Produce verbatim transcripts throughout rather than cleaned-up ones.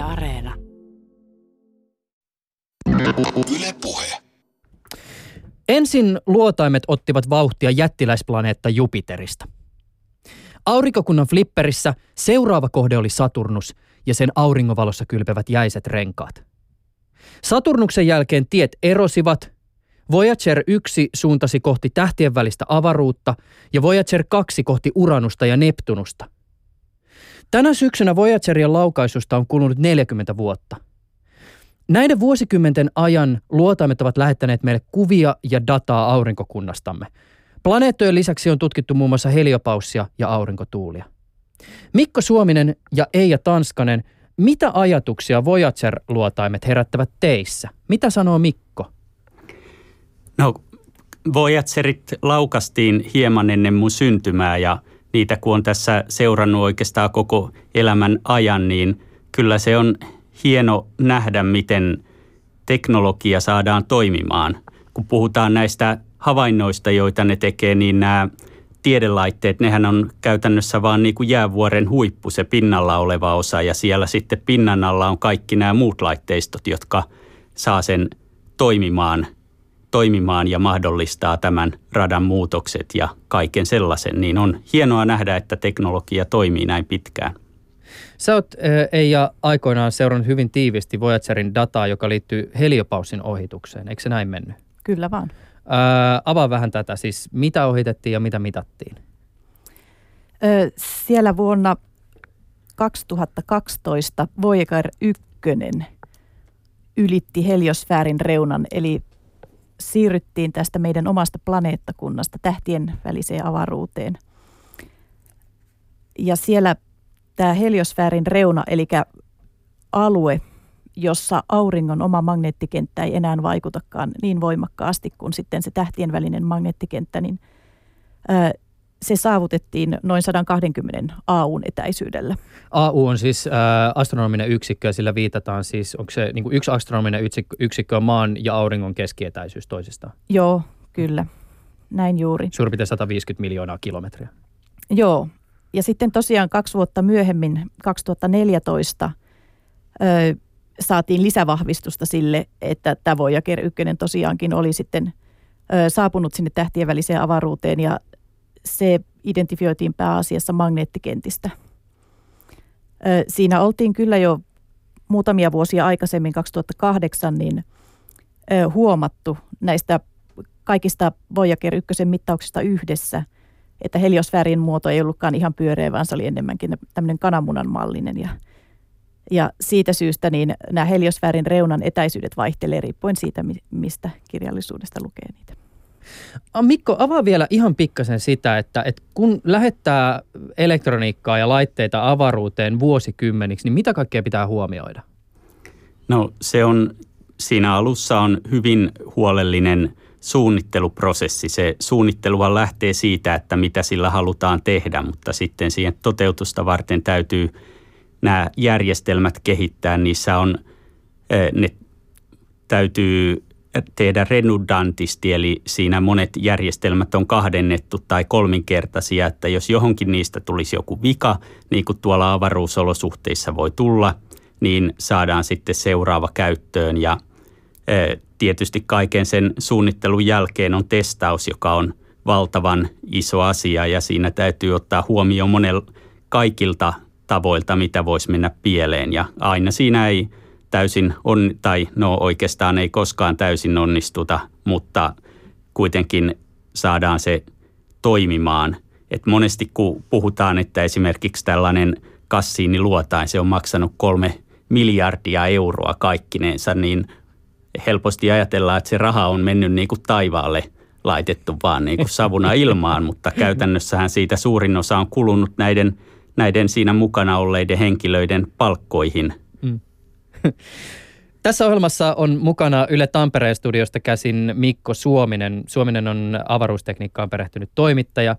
Yle Areena. Yle Puhe. Ensin luotaimet ottivat vauhtia jättiläisplaneetta Jupiterista. Aurinkokunnan flipperissä seuraava kohde oli Saturnus ja sen auringonvalossa kylpevät jäiset renkaat. Saturnuksen jälkeen tiet erosivat. Voyager yksi suuntasi kohti tähtien välistä avaruutta ja Voyager kaksi kohti Uranusta ja Neptunusta. Tänä syksynä Voyagerien laukaisusta on kulunut neljäkymmentä vuotta. Näiden vuosikymmenten ajan luotaimet ovat lähettäneet meille kuvia ja dataa aurinkokunnastamme. Planeettojen lisäksi on tutkittu muun muassa heliopaussia ja aurinkotuulia. Mikko Suominen ja Eija Tanskanen, mitä ajatuksia Voyager-luotaimet herättävät teissä? Mitä sanoo Mikko? No, Voyagerit laukastiin hieman ennen mun syntymää ja niitä kun on tässä seurannut oikeastaan koko elämän ajan, niin kyllä se on hieno nähdä, miten teknologia saadaan toimimaan. Kun puhutaan näistä havainnoista, joita ne tekee, niin nämä tiedelaitteet, nehän on käytännössä vaan niin kuin jäävuoren huippu, se pinnalla oleva osa, ja siellä sitten pinnan alla on kaikki nämä muut laitteistot, jotka saa sen toimimaan, toimimaan ja mahdollistaa tämän radan muutokset ja kaiken sellaisen, niin on hienoa nähdä, että teknologia toimii näin pitkään. Sä oot, Eija, aikoinaan seurannut hyvin tiiviisti Voyagerin dataa, joka liittyy heliopausin ohitukseen. Eikö se näin mennyt? Kyllä vaan. Öö, avaa vähän tätä, siis mitä ohitettiin ja mitä mitattiin? Öö, siellä vuonna kaksituhattakaksitoista Voyager yksi ylitti heliosfäärin reunan, eli siirryttiin tästä meidän omasta planeettakunnasta tähtien väliseen avaruuteen. Ja siellä tämä heliosfäärin reuna, eli alue, jossa auringon oma magneettikenttä ei enää vaikutakaan niin voimakkaasti kuin sitten se tähtien välinen magneettikenttä, niin se saavutettiin noin sata kaksikymmentä A U:n etäisyydellä. A U on siis äh, astronominen yksikkö, ja sillä viitataan siis, onko se niin kuin yksi astronominen yksikkö on maan ja auringon keskietäisyys toisistaan? Joo, kyllä. Näin juuri. Suurin piirtein sata viisikymmentä miljoonaa kilometriä. Joo. Ja sitten tosiaan kaksi vuotta myöhemmin, kaksituhattaneljätoista, öö, saatiin lisävahvistusta sille, että tämä Voyager yksi tosiaankin oli sitten öö, saapunut sinne tähtien väliseen avaruuteen, ja se identifioitiin pääasiassa magneettikentistä. Öö, siinä oltiin kyllä jo muutamia vuosia aikaisemmin, kaksituhattakahdeksan, niin öö, huomattu näistä kaikista Voyager yksi mittauksista yhdessä, että heliosfäärin muoto ei ollutkaan ihan pyöreä, vaan se oli enemmänkin tämmöinen kananmunan mallinen. Ja, ja siitä syystä niin nämä heliosfäärin reunan etäisyydet vaihtelevat riippuen siitä, mistä kirjallisuudesta lukee niitä. Mikko, avaa vielä ihan pikkasen sitä, että, että kun lähettää elektroniikkaa ja laitteita avaruuteen vuosikymmeniksi, niin mitä kaikkea pitää huomioida? No se on, siinä alussa on hyvin huolellinen suunnitteluprosessi. Se suunnitteluhan lähtee siitä, että mitä sillä halutaan tehdä, mutta sitten siihen toteutusta varten täytyy nämä järjestelmät kehittää. Niissä on, ne täytyy tehdä redundantisti, eli siinä monet järjestelmät on kahdennettu tai kolminkertaisia, että jos johonkin niistä tulisi joku vika, niin kuin tuolla avaruusolosuhteissa voi tulla, niin saadaan sitten seuraava käyttöön. Ja tietysti kaiken sen suunnittelun jälkeen on testaus, joka on valtavan iso asia, ja siinä täytyy ottaa huomioon monel, kaikilta tavoilta, mitä voisi mennä pieleen. Ja aina siinä ei täysin on, tai no oikeastaan ei koskaan täysin onnistuta, mutta kuitenkin saadaan se toimimaan. Et monesti kun puhutaan, että esimerkiksi tällainen Cassini-luotain, se on maksanut kolme miljardia euroa kaikkinensa, niin helposti ajatellaan, että se raha on mennyt niin kuin taivaalle laitettu vaan niin kuin savuna ilmaan, mutta käytännössähän siitä suurin osa on kulunut näiden, näiden siinä mukana olleiden henkilöiden palkkoihin. Mm. Tässä ohjelmassa on mukana Yle Tampereen studiosta käsin Mikko Suominen. Suominen on avaruustekniikkaan perehtynyt toimittaja.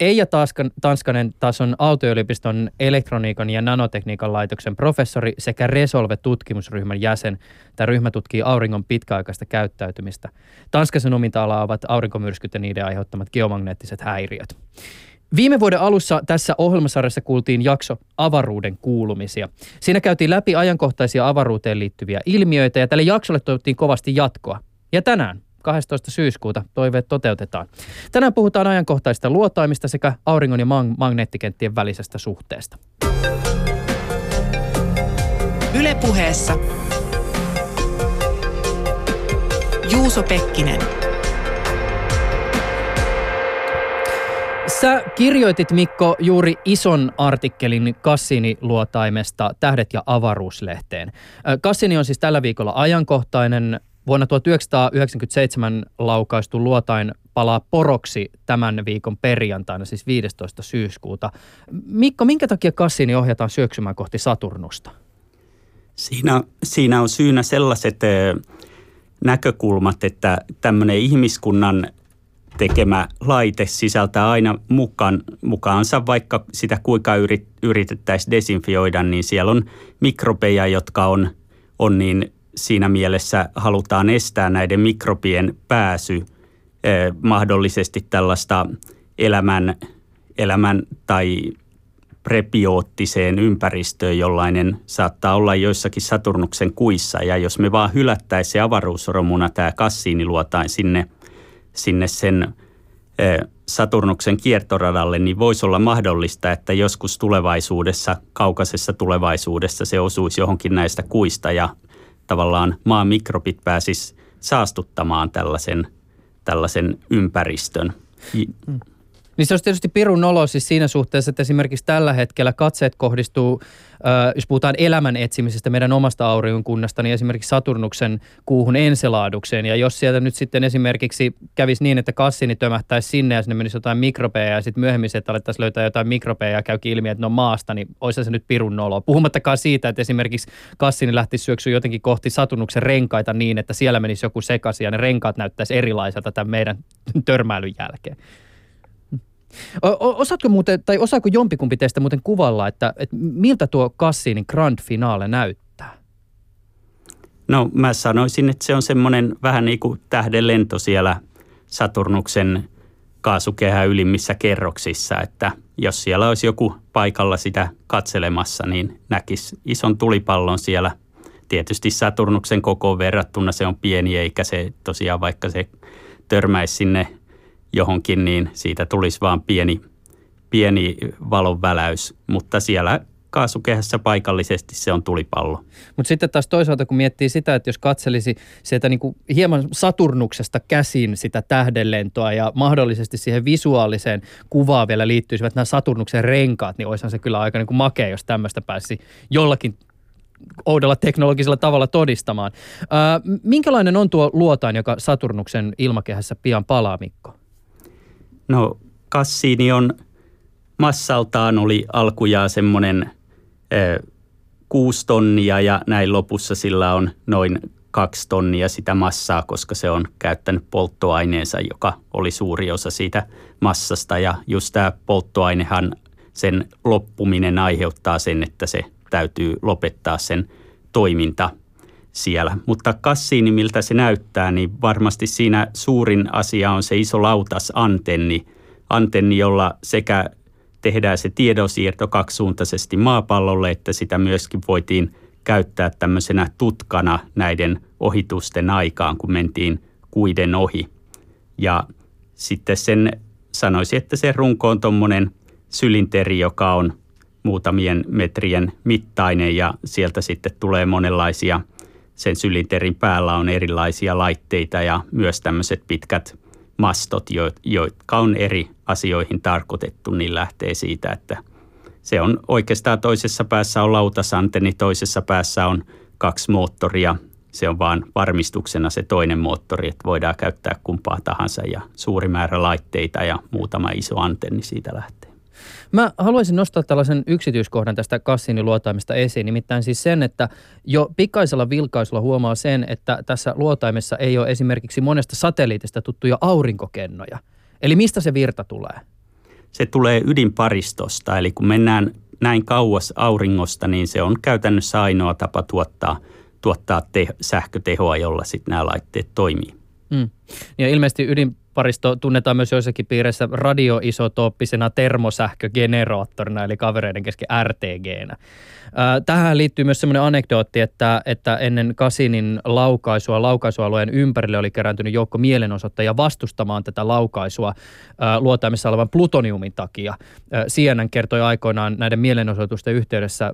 Eija Tanskanen taas on Aalto-yliopiston elektroniikan ja nanotekniikan laitoksen professori sekä Resolve-tutkimusryhmän jäsen. Tämä ryhmä tutkii auringon pitkäaikaista käyttäytymistä. Tanskasen ominta-alaa ovat aurinkomyrskyt ja niiden aiheuttamat geomagneettiset häiriöt. Viime vuoden alussa tässä ohjelmasarjassa kuultiin jakso avaruuden kuulumisia. Siinä käytiin läpi ajankohtaisia avaruuteen liittyviä ilmiöitä ja tälle jaksolle toivottiin kovasti jatkoa. Ja tänään, kahdestoista syyskuuta, toiveet toteutetaan. Tänään puhutaan ajankohtaisista luotaimista sekä auringon ja mag- magneettikenttien välisestä suhteesta. Yle Puheessa Juuso Pekkinen. Sä kirjoitit, Mikko, juuri ison artikkelin Cassini-luotaimesta Tähdet ja avaruuslehteen. Cassini on siis tällä viikolla ajankohtainen. Vuonna tuhatyhdeksänsataayhdeksänkymmentäseitsemän laukaistu luotain palaa poroksi tämän viikon perjantaina, siis viidestoista syyskuuta. Mikko, minkä takia Cassini ohjataan syöksymään kohti Saturnusta? Siinä, siinä on syynä sellaiset näkökulmat, että tämmöinen ihmiskunnan tekemä laite sisältää aina mukaan, mukaansa, vaikka sitä kuinka yrit, yritettäisiin desinfioida, niin siellä on mikrobeja, jotka on, on niin siinä mielessä halutaan estää näiden mikrobien pääsy eh, mahdollisesti tällaista elämän, elämän tai prebioottiseen ympäristöön, jollainen saattaa olla joissakin Saturnuksen kuissa. Ja jos me vaan hylättäisiin se avaruusromuna tämä Cassini-luotain sinne, sinne sen Saturnuksen kiertoradalle, niin voisi olla mahdollista, että joskus tulevaisuudessa, kaukaisessa tulevaisuudessa se osuisi johonkin näistä kuista ja tavallaan maan mikrobit pääsisi saastuttamaan tällaisen, tällaisen ympäristön. Mm. Niin se olisi tietysti pirun nolo siis siinä suhteessa, että esimerkiksi tällä hetkellä katseet kohdistuu, äh, jos puhutaan elämän etsimisestä meidän omasta auringonkunnasta, niin esimerkiksi Saturnuksen kuuhun Encelaadukseen. Ja jos sieltä nyt sitten esimerkiksi kävisi niin, että Cassini tömähtäisi sinne ja sinne menisi jotain mikrobeja ja sitten myöhemmin se, että alettaisiin löytää jotain mikrobeja ja käykin ilmi, että ne on maasta, niin olisi se nyt pirun nolo. Puhumattakaan siitä, että esimerkiksi Cassini lähtisi syöksyä jotenkin kohti Saturnuksen renkaita niin, että siellä menisi joku sekaisin ja ne renkaat näyttäisi erilaiselta tämän meidän törmäilyn jälkeen. Osaatko muuten, tai osaako jompikumpi teistä muuten kuvalla, että, että miltä tuo Cassinin grand finale näyttää? No mä sanoisin, että se on semmoinen vähän niin kuin tähdenlento siellä Saturnuksen kaasukehän ylimmissä kerroksissa, että jos siellä olisi joku paikalla sitä katselemassa, niin näkisi ison tulipallon siellä. Tietysti Saturnuksen kokoon verrattuna se on pieni, eikä se tosiaan vaikka se törmäisi sinne johonkin, niin siitä tulisi vaan pieni, pieni valonväläys, mutta siellä kaasukehässä paikallisesti se on tulipallo. Mutta sitten taas toisaalta, kun miettii sitä, että jos katselisi sieltä niinku hieman Saturnuksesta käsin sitä tähdenlentoa ja mahdollisesti siihen visuaaliseen kuvaan vielä liittyisivät nämä Saturnuksen renkaat, niin olisihan se kyllä aika niinku makea, jos tämmöistä pääsisi jollakin oudolla teknologisella tavalla todistamaan. Ää, minkälainen on tuo luotain, joka Saturnuksen ilmakehässä pian palaa, Mikko? No Cassini on massaltaan oli alkujaan semmoinen kuusi tonnia ja näin lopussa sillä on noin kaksi tonnia sitä massaa, koska se on käyttänyt polttoaineensa, joka oli suuri osa siitä massasta. Ja just tämä polttoainehan, sen loppuminen aiheuttaa sen, että se täytyy lopettaa sen toiminta siellä. Mutta Cassini, miltä se näyttää, niin varmasti siinä suurin asia on se iso lautasantenni, antenni, jolla sekä tehdään se tiedonsiirto kaksisuuntaisesti maapallolle, että sitä myöskin voitiin käyttää tämmöisenä tutkana näiden ohitusten aikaan, kun mentiin kuiden ohi. Ja sitten sen sanoisin, että se runko on tuommoinen sylinteri, joka on muutamien metrien mittainen ja sieltä sitten tulee monenlaisia. Sen sylinterin päällä on erilaisia laitteita ja myös tämmöiset pitkät mastot, jotka on eri asioihin tarkoitettu, niin lähtee siitä, että se on oikeastaan toisessa päässä on lautasantenni, toisessa päässä on kaksi moottoria. Se on vaan varmistuksena se toinen moottori, että voidaan käyttää kumpaa tahansa ja suuri määrä laitteita ja muutama iso antenni siitä lähtee. Mä haluaisin nostaa tällaisen yksityiskohdan tästä Cassini-luotaimesta esiin, nimittäin siis sen, että jo pikaisella vilkaisulla huomaa sen, että tässä luotaimessa ei ole esimerkiksi monesta satelliitista tuttuja aurinkokennoja. Eli mistä se virta tulee? Se tulee ydinparistosta, eli kun mennään näin kauas auringosta, niin se on käytännössä ainoa tapa tuottaa, tuottaa te- sähkötehoa, jolla sitten nämä laitteet toimii. Mm. Ja ilmeisesti ydin Paristo tunnetaan myös joissakin piireissä radioisotooppisena termosähkögeneraattorina, eli kavereiden kesken är tee geenä. Tähän liittyy myös semmoinen anekdootti, että, että ennen Kasinin laukaisua laukaisualueen ympärille oli kerääntynyt joukko mielenosoittajia vastustamaan tätä laukaisua luotaimessa olevan plutoniumin takia. C N N kertoi aikoinaan näiden mielenosoitusten yhteydessä,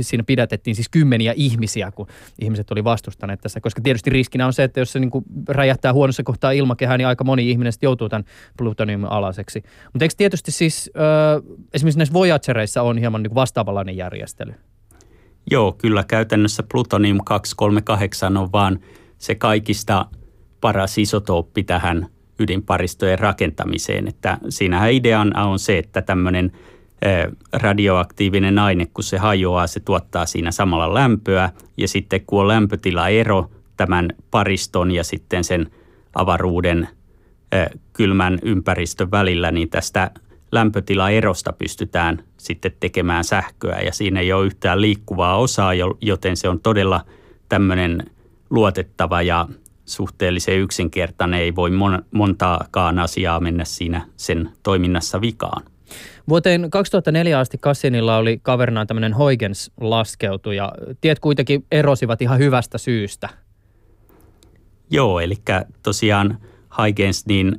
siinä pidätettiin siis kymmeniä ihmisiä, kun ihmiset oli vastustaneet tässä, koska tietysti riskinä on se, että jos se niin kuin räjähtää huonossa kohtaa ilmakehään, niin aika moni ihminen joutuu tämän plutoniumin alaiseksi. Mutta eikö tietysti siis äh, esimerkiksi näissä Voyagereissa on hieman niin kuin vastaavanlainen järjestely? Joo, kyllä käytännössä plutonium kaksisataakolmekymmentäkahdeksan on vaan se kaikista paras isotooppi tähän ydinparistojen rakentamiseen. Että siinähän ideana on se, että tämmöinen radioaktiivinen aine, kun se hajoaa, se tuottaa siinä samalla lämpöä ja sitten kun on lämpötilaero tämän pariston ja sitten sen avaruuden kylmän ympäristön välillä, niin tästä lämpötilaerosta pystytään sitten tekemään sähköä ja siinä ei ole yhtään liikkuvaa osaa, joten se on todella tämmöinen luotettava ja suhteellisen yksinkertainen, ei voi montaakaan asiaa mennä siinä sen toiminnassa vikaan. Vuoteen kaksituhattaneljä asti Casinilla oli kavernaan tämmöinen Huygens-laskeutu ja tiet kuitenkin erosivat ihan hyvästä syystä. Joo, eli tosiaan Huygens niin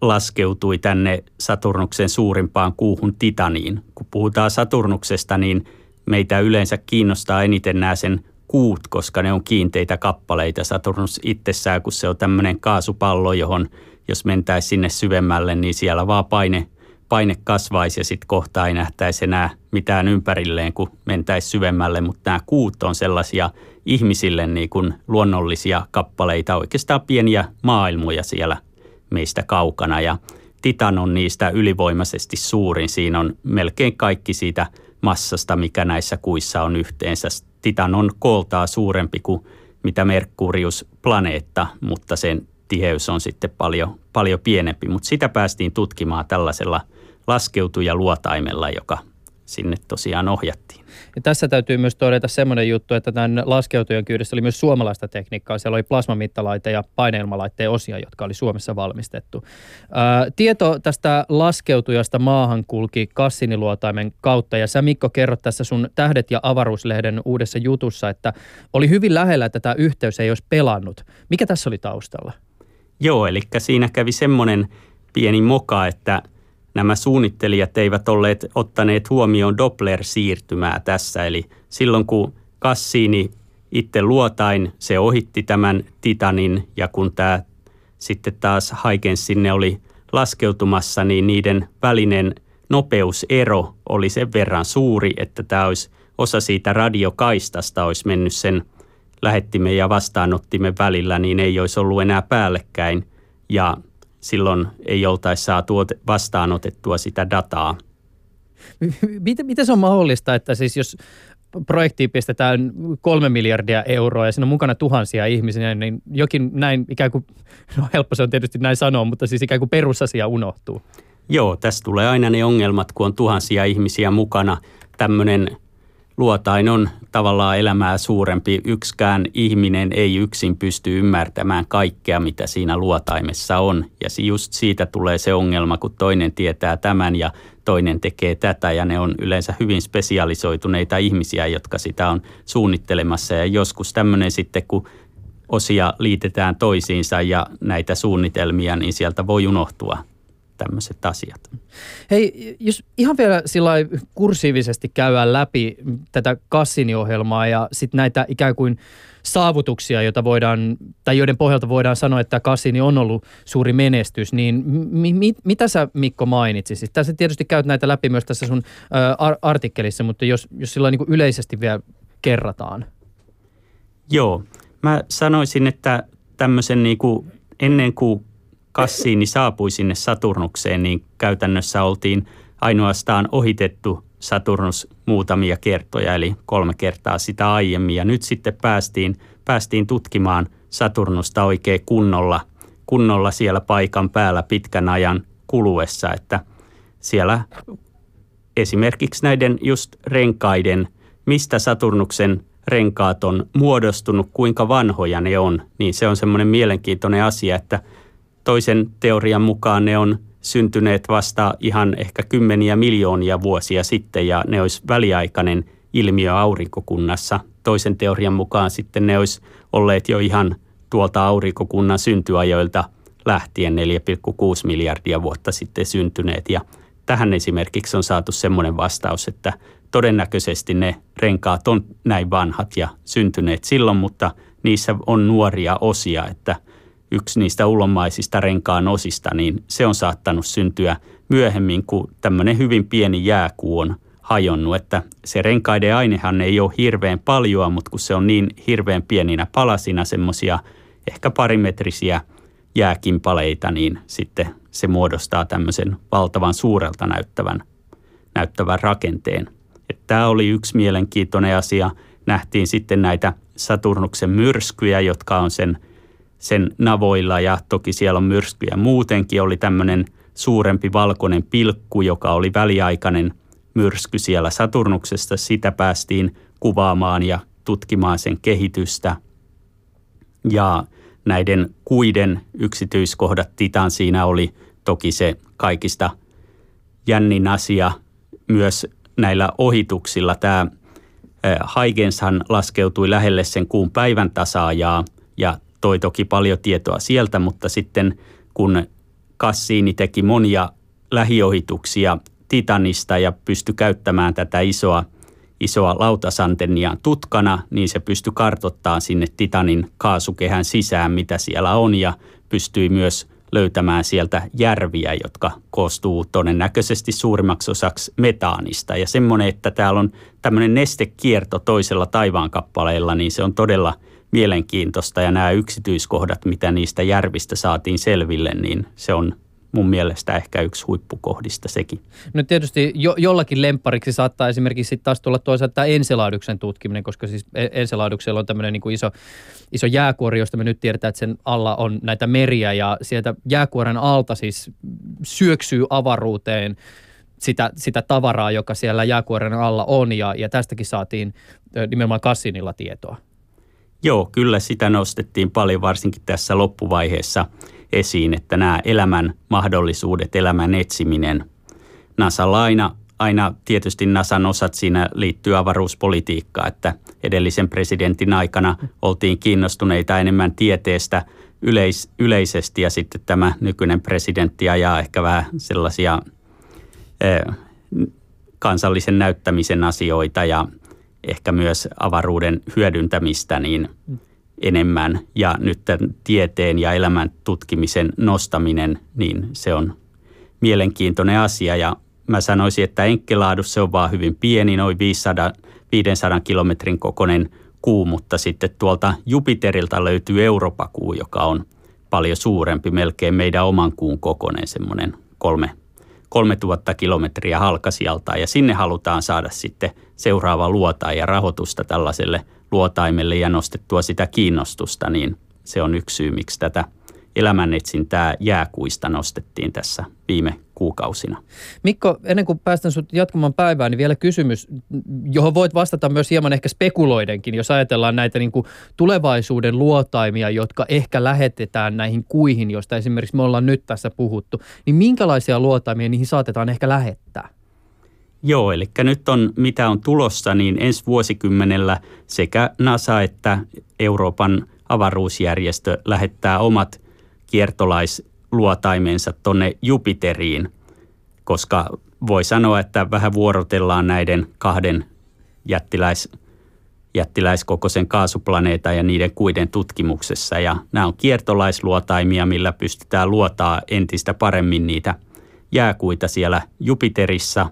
laskeutui tänne Saturnuksen suurimpaan kuuhun Titaniin. Kun puhutaan Saturnuksesta, niin meitä yleensä kiinnostaa eniten nämä sen kuut, koska ne on kiinteitä kappaleita. Saturnus itsessään, kun se on tämmöinen kaasupallo, johon jos mentäisiin sinne syvemmälle, niin siellä vaan paine, paine kasvaisi ja sitten kohta ei nähtäisi enää mitään ympärilleen, kun mentäisiin syvemmälle. Mutta nämä kuut on sellaisia ihmisille niin kuin luonnollisia kappaleita, oikeastaan pieniä maailmoja siellä meistä kaukana. Ja Titan on niistä ylivoimaisesti suurin. Siinä on melkein kaikki siitä massasta, mikä näissä kuissa on yhteensä. Titan on kooltaan suurempi kuin mitä Merkurius planeetta, mutta sen tiheys on sitten paljon, paljon pienempi, mutta sitä päästiin tutkimaan tällaisella laskeutujaluotaimella, joka sinne tosiaan ohjattiin. Ja tässä täytyy myös todeta semmoinen juttu, että tämän laskeutujan kyydessä oli myös suomalaista tekniikkaa. Siellä oli plasmamittalaite ja paineilmalaitteen osia, jotka oli Suomessa valmistettu. Ää, tieto tästä laskeutujasta maahan kulki Cassini-luotaimen kautta. Ja sä, Mikko, kerrot tässä sun Tähdet ja avaruuslehden uudessa jutussa, että oli hyvin lähellä, että tämä yhteys ei olisi pelannut. Mikä tässä oli taustalla? Joo, eli siinä kävi semmoinen pieni moka, että nämä suunnittelijat eivät olleet ottaneet huomioon Doppler-siirtymää tässä. Eli silloin kun Cassini itse luotain, se ohitti tämän Titanin ja kun tämä sitten taas Huygens sinne oli laskeutumassa, niin niiden välinen nopeusero oli sen verran suuri, että tämä olisi, osa siitä radiokaistasta olisi mennyt sen lähettimen ja vastaanottimen välillä, niin ei olisi ollut enää päällekkäin ja silloin ei oltaisi saatu vastaanotettua sitä dataa. Miten, miten se on mahdollista, että siis jos projektiin pistetään kolme miljardia euroa ja siinä on mukana tuhansia ihmisiä, niin jokin näin ikään kuin, no helppo se on tietysti näin sanoa, mutta siis ikään kuin perusasia unohtuu. Joo, tässä tulee aina ne ongelmat, kun on tuhansia ihmisiä mukana. Tämmöinen luotain on tavallaan elämää suurempi. Yksikään ihminen ei yksin pysty ymmärtämään kaikkea, mitä siinä luotaimessa on. Ja just siitä tulee se ongelma, kun toinen tietää tämän ja toinen tekee tätä. Ja ne on yleensä hyvin spesialisoituneita ihmisiä, jotka sitä on suunnittelemassa. Ja joskus tämmöinen sitten, kun osia liitetään toisiinsa ja näitä suunnitelmia, niin sieltä voi unohtua tämmöiset asiat. Hei, jos ihan vielä sillai kursiivisesti käydään läpi tätä Cassini-ohjelmaa ja sitten näitä ikään kuin saavutuksia, joita voidaan, tai joiden pohjalta voidaan sanoa, että Cassini on ollut suuri menestys, niin mi- mi- mitä sä, Mikko, mainitsisit? Tässä tietysti käyt näitä läpi myös tässä sun ä, artikkelissa, mutta jos, jos sillä niin kuin yleisesti vielä kerrataan. Joo, mä sanoisin, että tämmöisen niin kuin ennen kuin Cassini saapui sinne Saturnukseen, niin käytännössä oltiin ainoastaan ohitettu Saturnus muutamia kertoja, eli kolme kertaa sitä aiemmin. Ja nyt sitten päästiin, päästiin tutkimaan Saturnusta oikein kunnolla, kunnolla siellä paikan päällä pitkän ajan kuluessa. Että siellä esimerkiksi näiden just renkaiden, mistä Saturnuksen renkaat on muodostunut, kuinka vanhoja ne on, niin se on semmoinen mielenkiintoinen asia, että toisen teorian mukaan ne on syntyneet vasta ihan ehkä kymmeniä miljoonia vuosia sitten ja ne olisi väliaikainen ilmiö aurinkokunnassa. Toisen teorian mukaan sitten ne olisi olleet jo ihan tuolta aurinkokunnan syntyajoilta lähtien neljä pilkku kuusi miljardia vuotta sitten syntyneet. Ja tähän esimerkiksi on saatu semmoinen vastaus, että todennäköisesti ne renkaat on näin vanhat ja syntyneet silloin, mutta niissä on nuoria osia, että yksi niistä ulonmaisista renkaan osista, niin se on saattanut syntyä myöhemmin, kun tämmöinen hyvin pieni jääkuu on hajonnut, että se renkaiden ainehan ei ole hirveän paljoa, mutta kun se on niin hirveän pieninä palasina, semmoisia ehkä parimetrisiä jääkimpaleita, niin sitten se muodostaa tämmöisen valtavan suurelta näyttävän, näyttävän rakenteen. Että tämä oli yksi mielenkiintoinen asia. Nähtiin sitten näitä Saturnuksen myrskyjä, jotka on sen sen navoilla ja toki siellä on myrskyjä muutenkin. Oli tämmöinen suurempi valkoinen pilkku, joka oli väliaikainen myrsky siellä Saturnuksesta. Sitä päästiin kuvaamaan ja tutkimaan sen kehitystä. Ja näiden kuiden yksityiskohdat Titan siinä oli toki se kaikista jännin asia myös näillä ohituksilla. Tämä Huygenshan laskeutui lähelle sen kuun päivän tasaajaa ja toi toki paljon tietoa sieltä, mutta sitten kun Cassini teki monia lähiohituksia Titanista ja pystyi käyttämään tätä isoa, isoa lautasantenniaan tutkana, niin se pystyi kartoittamaan sinne Titanin kaasukehän sisään, mitä siellä on, ja pystyi myös löytämään sieltä järviä, jotka koostuu todennäköisesti suurimmaksi osaksi metaanista. Ja semmoinen, että täällä on tämmöinen nestekierto toisella taivaankappaleella, niin se on todella mielenkiintoista, ja nämä yksityiskohdat, mitä niistä järvistä saatiin selville, niin se on mun mielestä ehkä yksi huippukohdista sekin. No tietysti jo, jollakin lemppariksi saattaa esimerkiksi sitten taas tulla toisaalta tämä Enceladuksen tutkiminen, koska siis Enceladuksella on tämmöinen niin kuin iso, iso jääkuori, josta me nyt tiedetään, että sen alla on näitä meriä, ja sieltä jääkuoren alta siis syöksyy avaruuteen sitä, sitä tavaraa, joka siellä jääkuoren alla on, ja, ja tästäkin saatiin nimenomaan Cassinilla tietoa. Joo, kyllä sitä nostettiin paljon varsinkin tässä loppuvaiheessa esiin, että nämä elämän mahdollisuudet, elämän etsiminen. NASAlla aina, aina tietysti NASAn osat siinä liittyy avaruuspolitiikkaan, että edellisen presidentin aikana oltiin kiinnostuneita enemmän tieteestä yleis, yleisesti ja sitten tämä nykyinen presidentti ajaa ehkä vähän sellaisia eh, kansallisen näyttämisen asioita ja ehkä myös avaruuden hyödyntämistä niin enemmän. Ja nyt tämän tieteen ja elämän tutkimisen nostaminen, niin se on mielenkiintoinen asia. Ja mä sanoisin, että Enceladus se on vaan hyvin pieni, noin viisisataa kilometrin kokoinen kuu, mutta sitten tuolta Jupiterilta löytyy Europa-kuu, joka on paljon suurempi, melkein meidän oman kuun kokoinen, semmoinen kolme kolmetuhatta kilometriä halkasijaltaan ja sinne halutaan saada sitten seuraava luotain ja rahoitusta tällaiselle luotaimelle ja nostettua sitä kiinnostusta, niin se on yksi syy, miksi tätä elämänetsintää jääkuista nostettiin tässä viime kuukausina. Mikko, ennen kuin päästän sut jatkamaan päivään, niin vielä kysymys, johon voit vastata myös hieman ehkä spekuloidenkin, jos ajatellaan näitä niin kuin tulevaisuuden luotaimia, jotka ehkä lähetetään näihin kuihin, joista esimerkiksi me ollaan nyt tässä puhuttu, niin minkälaisia luotaimia niihin saatetaan ehkä lähettää? Joo, eli nyt on, mitä on tulossa, niin ensi vuosikymmenellä sekä NASA että Euroopan avaruusjärjestö lähettää omat kiertolaisluotaimensa tuonne Jupiteriin, koska voi sanoa, että vähän vuorotellaan näiden kahden jättiläis, jättiläiskokoisen kaasuplaneetan ja niiden kuiden tutkimuksessa. Ja nämä on kiertolaisluotaimia, millä pystytään luotaa entistä paremmin niitä jääkuita siellä Jupiterissa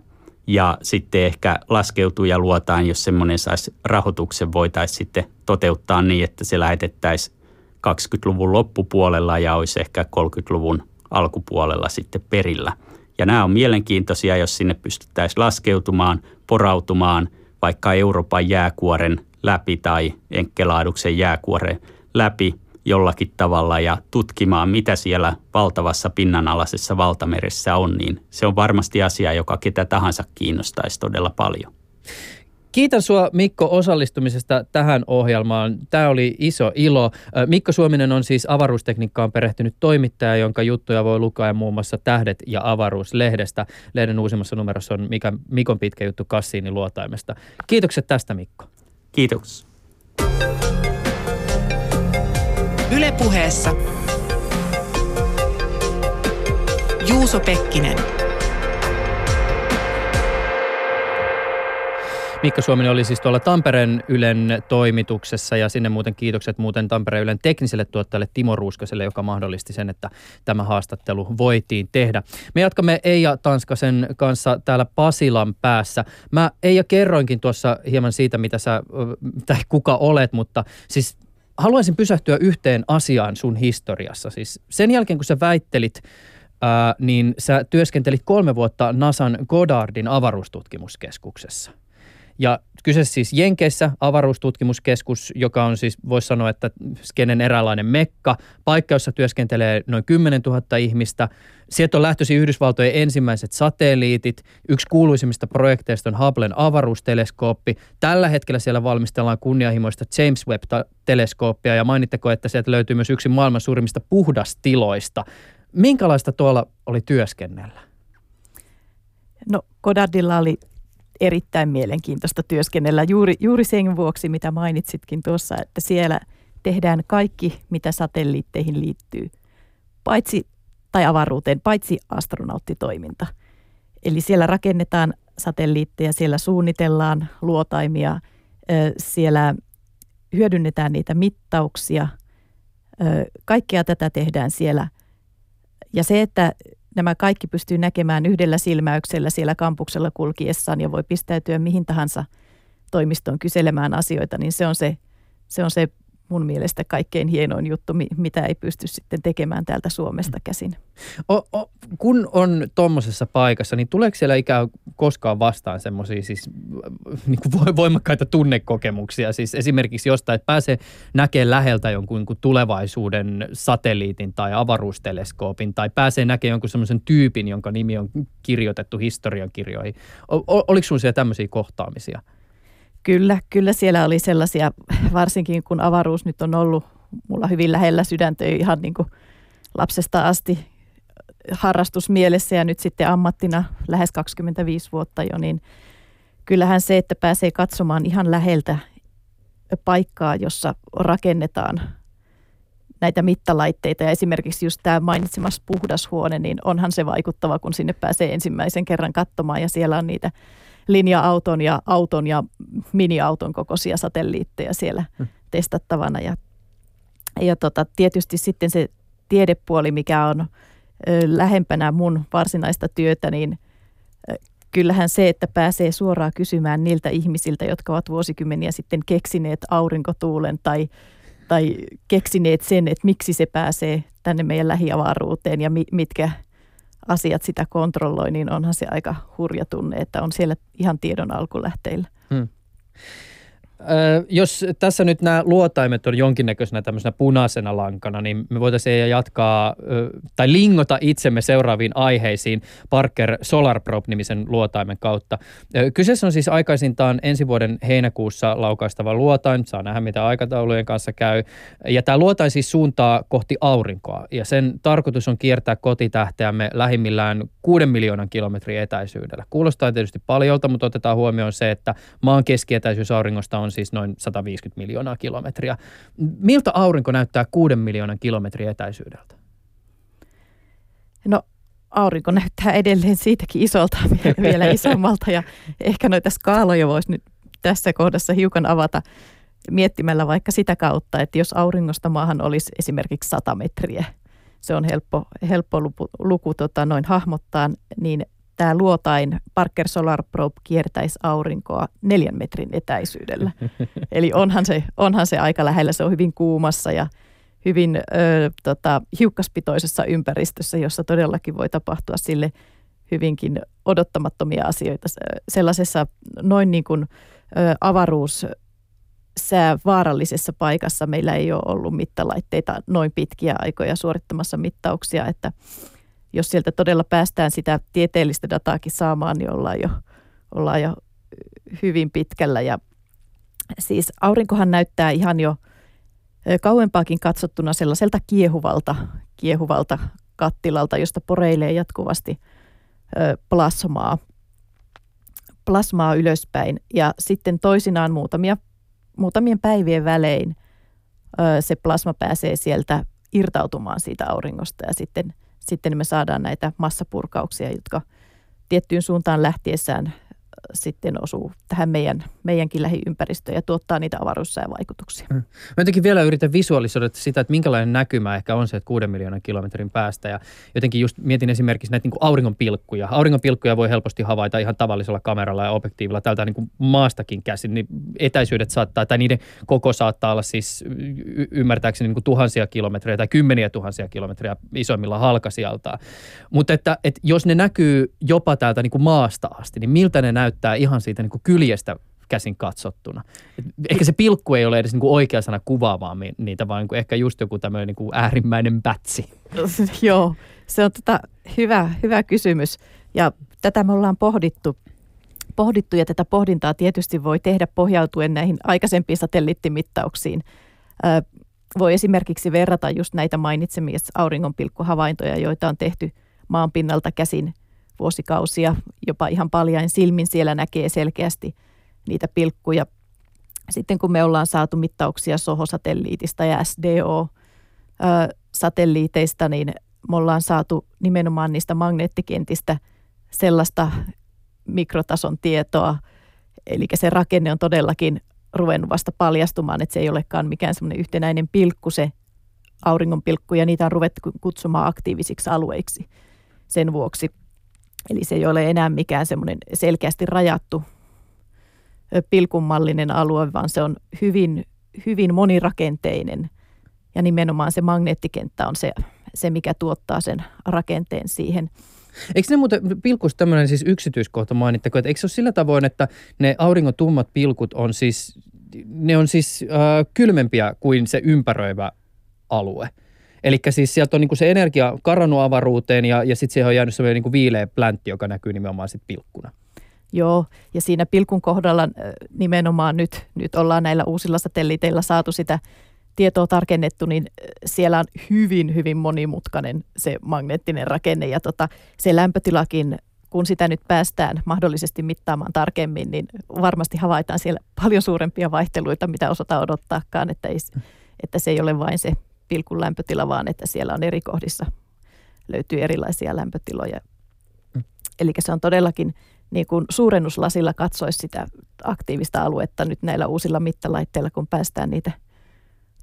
ja sitten ehkä laskeutuja luotaan, jos semmoinen saisi rahoituksen, voitaisiin sitten toteuttaa niin, että se lähetettäisiin kaksikymmentäluvun loppupuolella ja olisi ehkä kolmekymmentäluvun alkupuolella sitten perillä. Ja nämä on mielenkiintoisia, jos sinne pystyttäisiin laskeutumaan, porautumaan vaikka Euroopan jääkuoren läpi tai Enceladuksen jääkuoren läpi jollakin tavalla ja tutkimaan, mitä siellä valtavassa pinnanalaisessa valtameressä on, niin se on varmasti asia, joka ketä tahansa kiinnostaisi todella paljon. Kiitän sua, Mikko, osallistumisesta tähän ohjelmaan. Tämä oli iso ilo. Mikko Suominen on siis avaruustekniikkaan perehtynyt toimittaja, jonka juttuja voi lukea muun muassa Tähdet ja avaruuslehdestä. Lehden uusimmassa numerossa on Mikon pitkä juttu Cassinin luotaimesta. Kiitokset tästä, Mikko. Kiitos. Yle Puheessa Juuso Pekkinen. Mikko Suominen oli siis tuolla Tampereen Ylen toimituksessa, ja sinne muuten kiitokset muuten Tampereen Ylen tekniselle tuottajalle Timo Ruuskaselle, joka mahdollisti sen, että tämä haastattelu voitiin tehdä. Me jatkamme Eija Tanskasen kanssa täällä Pasilan päässä. Mä Eija kerroinkin tuossa hieman siitä, mitä sä, tai kuka olet, mutta siis haluaisin pysähtyä yhteen asiaan sun historiassa. Siis sen jälkeen, kun sä väittelit, ää, niin sä työskentelit kolme vuotta NASAn Goddardin avaruustutkimuskeskuksessa. Ja kyseessä siis Jenkeissä avaruustutkimuskeskus, joka on siis, voisi sanoa, että skenen eräänlainen mekka. Paikka, jossa työskentelee noin kymmenen tuhatta ihmistä. Sieltä on lähtöisin Yhdysvaltojen ensimmäiset satelliitit. Yksi kuuluisimmista projekteista on Hubblen avaruusteleskooppi. Tällä hetkellä siellä valmistellaan kunnianhimoista James Webb-teleskooppia. Ja mainitteko, että sieltä löytyy myös yksi maailman suurimmista puhdastiloista. Minkälaista tuolla oli työskennellä? No, Goddardilla oli erittäin mielenkiintoista työskennellä juuri, juuri sen vuoksi, mitä mainitsitkin tuossa, että siellä tehdään kaikki, mitä satelliitteihin liittyy, paitsi, tai avaruuteen, paitsi astronauttitoiminta. Eli siellä rakennetaan satelliitteja, siellä suunnitellaan luotaimia, siellä hyödynnetään niitä mittauksia, kaikkea tätä tehdään siellä. Ja se, että nämä kaikki pystyy näkemään yhdellä silmäyksellä siellä kampuksella kulkiessaan ja voi pistäytyä mihin tahansa toimistoon kyselemään asioita, niin se on se, se on se mun mielestä kaikkein hienoin juttu, mitä ei pysty sitten tekemään täältä Suomesta käsin. O, o, kun on tuommoisessa paikassa, niin tuleeko siellä ikään koskaan vastaan semmoisia siis, niin kuin voimakkaita tunnekokemuksia? Siis esimerkiksi jostain, että pääsee näkemään läheltä jonkun tulevaisuuden satelliitin tai avaruusteleskoopin, tai pääsee näkemään jonkun semmoisen tyypin, jonka nimi on kirjoitettu historiankirjoihin. O, oliko sinulla siellä tämmöisiä kohtaamisia? Kyllä, kyllä siellä oli sellaisia, varsinkin kun avaruus nyt on ollut mulla hyvin lähellä sydäntöä ihan niin kuin lapsesta asti harrastusmielessä ja nyt sitten ammattina lähes kaksikymmentäviisi vuotta jo, niin kyllähän se, että pääsee katsomaan ihan läheltä paikkaa, jossa rakennetaan näitä mittalaitteita ja esimerkiksi just tämä mainitsemas puhdashuone, niin onhan se vaikuttava, kun sinne pääsee ensimmäisen kerran katsomaan ja siellä on niitä linja-auton ja auton ja mini-auton kokoisia satelliitteja siellä hmm. testattavana. Ja, ja tota, tietysti sitten se tiedepuoli, mikä on ö, lähempänä mun varsinaista työtä, niin ö, kyllähän se, että pääsee suoraan kysymään niiltä ihmisiltä, jotka ovat vuosikymmeniä sitten keksineet aurinkotuulen tai, tai keksineet sen, että miksi se pääsee tänne meidän lähiavaruuteen ja mi, mitkä asiat sitä kontrolloi, niin onhan se aika hurja tunne, että on siellä ihan tiedon alkulähteillä. Hmm. Ö, jos tässä nyt nämä luotaimet on jonkinnäköisenä tämmöisenä punaisena lankana, niin me voitaisiin jatkaa ö, tai lingota itsemme seuraaviin aiheisiin Parker Solarprobe-nimisen luotaimen kautta. Ö, kyseessä on siis aikaisintaan ensi vuoden heinäkuussa laukaistava luotain. Saa nähdä, mitä aikataulujen kanssa käy. Ja tämä luotain siis suuntaa kohti aurinkoa, ja sen tarkoitus on kiertää kotitähteämme lähimmillään kuuden miljoonan kilometrin etäisyydellä. Kuulostaa tietysti paljolta, mutta otetaan huomioon se, että maan keskietäisyys auringosta on siis noin sata viisikymmentä miljoonaa kilometriä. Miltä aurinko näyttää kuuden miljoonan kilometrin etäisyydeltä? No, aurinko näyttää edelleen siitäkin isolta, vielä isommalta, ja ehkä noita skaaloja voisi nyt tässä kohdassa hiukan avata miettimällä vaikka sitä kautta, että jos auringosta maahan olisi esimerkiksi sata metriä, se on helppo, helppo luku, luku tota, noin hahmottaa, niin tämä luotain Parker Solar Probe kiertäisi aurinkoa neljän metrin etäisyydellä. Eli onhan se, onhan se aika lähellä. Se on hyvin kuumassa ja hyvin ö, tota, hiukkaspitoisessa ympäristössä, jossa todellakin voi tapahtua sille hyvinkin odottamattomia asioita. Sellaisessa noin niin kuin ö, avaruussää vaarallisessa paikassa meillä ei ole ollut mittalaitteita noin pitkiä aikoja suorittamassa mittauksia, että jos sieltä todella päästään sitä tieteellistä dataakin saamaan, niin ollaan jo, ollaan jo hyvin pitkällä. Ja siis aurinkohan näyttää ihan jo kauempaakin katsottuna sellaiselta kiehuvalta, kiehuvalta kattilalta, josta poreilee jatkuvasti plasmaa, plasmaa ylöspäin. Ja sitten toisinaan muutamia, muutamien päivien välein se plasma pääsee sieltä irtautumaan siitä auringosta ja sitten, sitten me saadaan näitä massapurkauksia, jotka tiettyyn suuntaan lähtiessään sitten osuu tähän meidän, meidänkin lähiympäristöön ja tuottaa niitä avaruussäävaikutuksia. Mm. Mä jotenkin vielä yritän visualisoida sitä, että minkälainen näkymä ehkä on se, että kuuden miljoonan kilometrin päästä. Ja jotenkin just mietin esimerkiksi näitä niin kuin auringonpilkkuja. Auringonpilkkuja voi helposti havaita ihan tavallisella kameralla ja objektiivilla tältä niin kuin maastakin käsin. Niin etäisyydet saattaa, tai niiden koko saattaa olla siis y- ymmärtääkseni niin kuin tuhansia kilometrejä tai kymmeniä tuhansia kilometrejä isoimmilla halkasijaltaan. Mutta että, että jos ne näkyy jopa täältä niin kuin maasta asti, niin miltä ne näyttää? Näyttää ihan siitä niin kuin kyljestä käsin katsottuna. Ehkä se pilkku ei ole edes niin kuin oikea sana kuvaamaan niitä, vaan niin kuin ehkä just joku tämmöinen niin kuin äärimmäinen pätsi. Joo, se on tota hyvä, hyvä kysymys. Ja tätä me ollaan pohdittu. pohdittu ja tätä pohdintaa tietysti voi tehdä pohjautuen näihin aikaisempiin satelliittimittauksiin. Ö, voi esimerkiksi verrata just näitä mainitsemia auringonpilkkuhavaintoja, joita on tehty maan pinnalta käsin vuosikausia, jopa ihan paljain silmin siellä näkee selkeästi niitä pilkkuja. Sitten kun me ollaan saatu mittauksia Soho-satelliitista ja S D O-satelliiteista, niin me ollaan saatu nimenomaan niistä magneettikentistä sellaista mikrotason tietoa. Eli se rakenne on todellakin ruvennut vasta paljastumaan, että se ei olekaan mikään semmoinen yhtenäinen pilkku se auringonpilkku, ja niitä on ruvettu kutsumaan aktiivisiksi alueiksi sen vuoksi. Eli se ei ole enää mikään semmoinen selkeästi rajattu pilkunmallinen alue, vaan se on hyvin, hyvin monirakenteinen. Ja nimenomaan se magneettikenttä on se, se mikä tuottaa sen rakenteen siihen. Eikö ne muuten pilkussa tämmöinen siis yksityiskohta mainittako, että eikö se ole sillä tavoin, että ne auringon tummat pilkut on siis, ne on siis äh, kylmempiä kuin se ympäröivä alue? Eli siis sieltä on niinku se energia karannut avaruuteen ja, ja sitten siihen on jäänyt semmoinen niinku viileä pläntti, joka näkyy nimenomaan sitten pilkkuna. Joo, ja siinä pilkun kohdalla nimenomaan nyt, nyt ollaan näillä uusilla satelliiteilla saatu sitä tietoa tarkennettu, niin siellä on hyvin, hyvin monimutkainen se magneettinen rakenne. Ja tota, se lämpötilakin, kun sitä nyt päästään mahdollisesti mittaamaan tarkemmin, niin varmasti havaitaan siellä paljon suurempia vaihteluita, mitä osataan odottaakaan, että, ei, että se ei ole vain se pilkun lämpötila, vaan että siellä on eri kohdissa, löytyy erilaisia lämpötiloja. Mm. Eli se on todellakin, niin kuin suurennuslasilla katsoisi sitä aktiivista aluetta nyt näillä uusilla mittalaitteilla, kun päästään niitä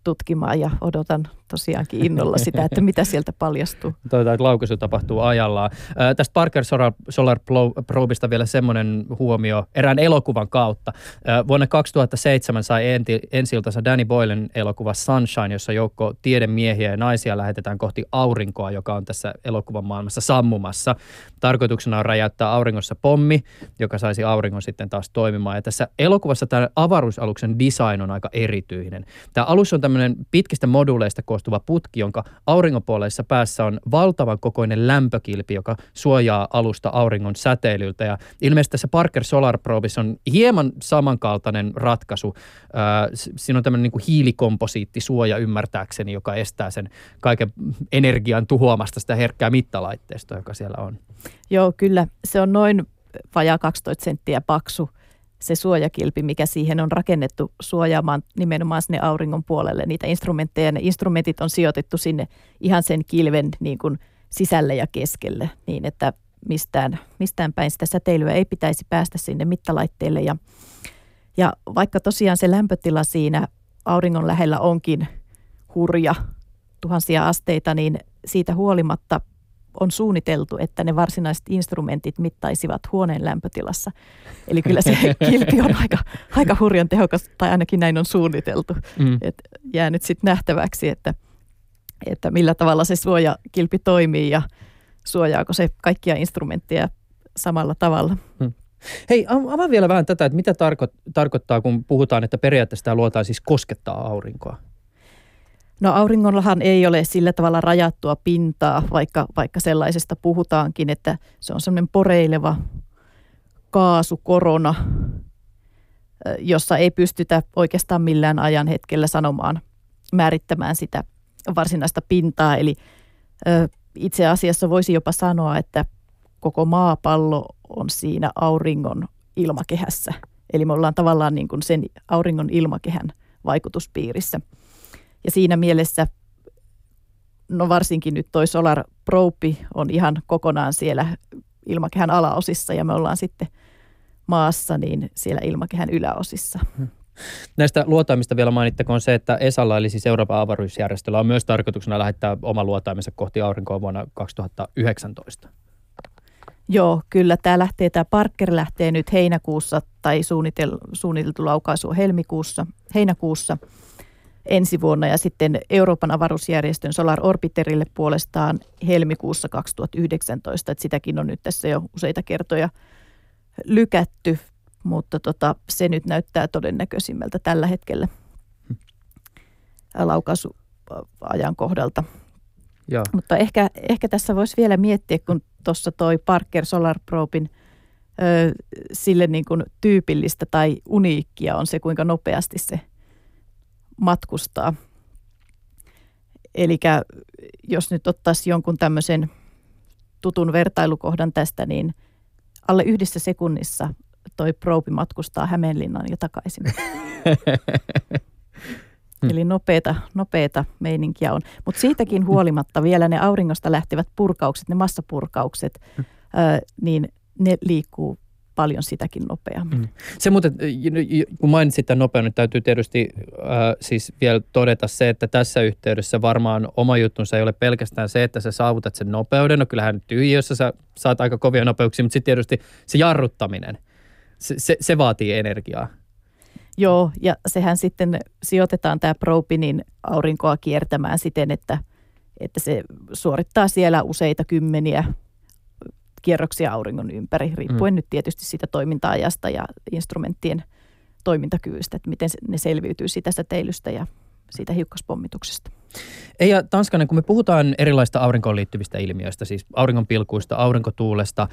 tutkimaan, ja odotan tosiaankin innolla sitä, että mitä sieltä paljastuu. Toivotaan, että laukaisu tapahtuu ajallaan. Äh, tästä Parker Solar, Solar Probesta vielä semmoinen huomio erään elokuvan kautta. Äh, vuonna kaksituhattaseitsemän sai enti, ensi-iltansa Danny Boylen elokuva Sunshine, jossa joukko tiedemiehiä ja naisia lähetetään kohti aurinkoa, joka on tässä elokuvan maailmassa sammumassa. Tarkoituksena on räjäyttää auringossa pommi, joka saisi auringon sitten taas toimimaan. Ja tässä elokuvassa tämä avaruusaluksen design on aika erityinen. Tämä alus on tämmöinen pitkistä moduuleista koostuva putki, jonka auringonpuoleisessa päässä on valtavan kokoinen lämpökilpi, joka suojaa alusta auringon säteilyltä. Ja ilmeisesti tässä Parker Solar Probessa on hieman samankaltainen ratkaisu. Siinä on tämmöinen niin kuin hiilikomposiittisuoja ymmärtääkseni, joka estää sen kaiken energian tuhoamasta sitä herkkää mittalaitteistoa, joka siellä on. Joo, kyllä. Se on noin vajaa kaksitoista senttiä paksu se suojakilpi, mikä siihen on rakennettu suojaamaan nimenomaan sinne auringon puolelle niitä instrumentteja. Ne instrumentit on sijoitettu sinne ihan sen kilven niin kuin sisälle ja keskelle, niin että mistään, mistään päin sitä säteilyä ei pitäisi päästä sinne mittalaitteelle. Ja, ja vaikka tosiaan se lämpötila siinä auringon lähellä onkin hurja, tuhansia asteita, niin siitä huolimatta on suunniteltu, että ne varsinaiset instrumentit mittaisivat huoneen lämpötilassa. Eli kyllä se kilpi on aika, aika hurjan tehokas, tai ainakin näin on suunniteltu. Mm. Et jää nyt sitten nähtäväksi, että, että millä tavalla se suojakilpi toimii ja suojaako se kaikkia instrumentteja samalla tavalla. Mm. Hei, avaa vielä vähän tätä, että mitä tarko- tarkoittaa, kun puhutaan, että periaatteessa tämä luotaan siis koskettaa aurinkoa? No auringollahan ei ole sillä tavalla rajattua pintaa, vaikka, vaikka sellaisesta puhutaankin, että se on semmoinen poreileva kaasukorona, jossa ei pystytä oikeastaan millään ajan hetkellä sanomaan, määrittämään sitä varsinaista pintaa. Eli itse asiassa voisi jopa sanoa, että koko maapallo on siinä auringon ilmakehässä. Eli me ollaan tavallaan niin kuin sen auringon ilmakehän vaikutuspiirissä. Ja siinä mielessä, no varsinkin nyt toi Solar Probe on ihan kokonaan siellä ilmakehän alaosissa ja me ollaan sitten maassa niin siellä ilmakehän yläosissa. Näistä luotaimista vielä mainittakoon se, että ESAlla eli siis Euroopan avaruusjärjestöllä on myös tarkoituksena lähettää oma luotaimensa kohti aurinkoa vuonna kaksituhattayhdeksäntoista. Joo, kyllä tämä lähtee, tämä Parker lähtee nyt heinäkuussa tai suunnitel, suunniteltu laukaisu helmikuussa, heinäkuussa ensi vuonna ja sitten Euroopan avaruusjärjestön Solar Orbiterille puolestaan helmikuussa kaksituhattayhdeksäntoista, että sitäkin on nyt tässä jo useita kertoja lykätty, mutta tota, se nyt näyttää todennäköisimmältä tällä hetkellä laukaisuajan kohdalta. Joo. Mutta ehkä, ehkä tässä voisi vielä miettiä, kun tuossa toi Parker Solar Probin ö, sille niin kuin tyypillistä tai uniikkia on se, kuinka nopeasti se matkustaa. Eli jos nyt ottaisi jonkun tämmöisen tutun vertailukohdan tästä, niin alle yhdessä sekunnissa toi probe matkustaa Hämeenlinnan ja takaisin. Hmm. Eli nopeata, nopeata meininkiä on. Mutta siitäkin huolimatta vielä ne auringosta lähtevät purkaukset, ne massapurkaukset, hmm. ö, niin ne liikkuu paljon sitäkin nopeammin. Hmm. Se muuten, kun mainitsit tämän nopeuden, niin täytyy tietysti äh, siis vielä todeta se, että tässä yhteydessä varmaan oma juttunsa ei ole pelkästään se, että sä saavutat sen nopeuden. No kyllähän tyhjiössä sä saat aika kovia nopeuksia, mutta sitten tietysti se jarruttaminen, se, se, se vaatii energiaa. Joo, ja sehän sitten sijoitetaan tämä probe niin aurinkoa kiertämään siten, että, että se suorittaa siellä useita kymmeniä kierroksia auringon ympäri, riippuen mm. nyt tietysti siitä toiminta-ajasta ja instrumenttien toimintakyvystä, että miten ne selviytyy sitä säteilystä ja siitä hiukkaspomituksesta. Eija Tanskanen, kun me puhutaan erilaista aurinkoon liittyvistä ilmiöistä, siis auringonpilkuista, aurinkotuulesta,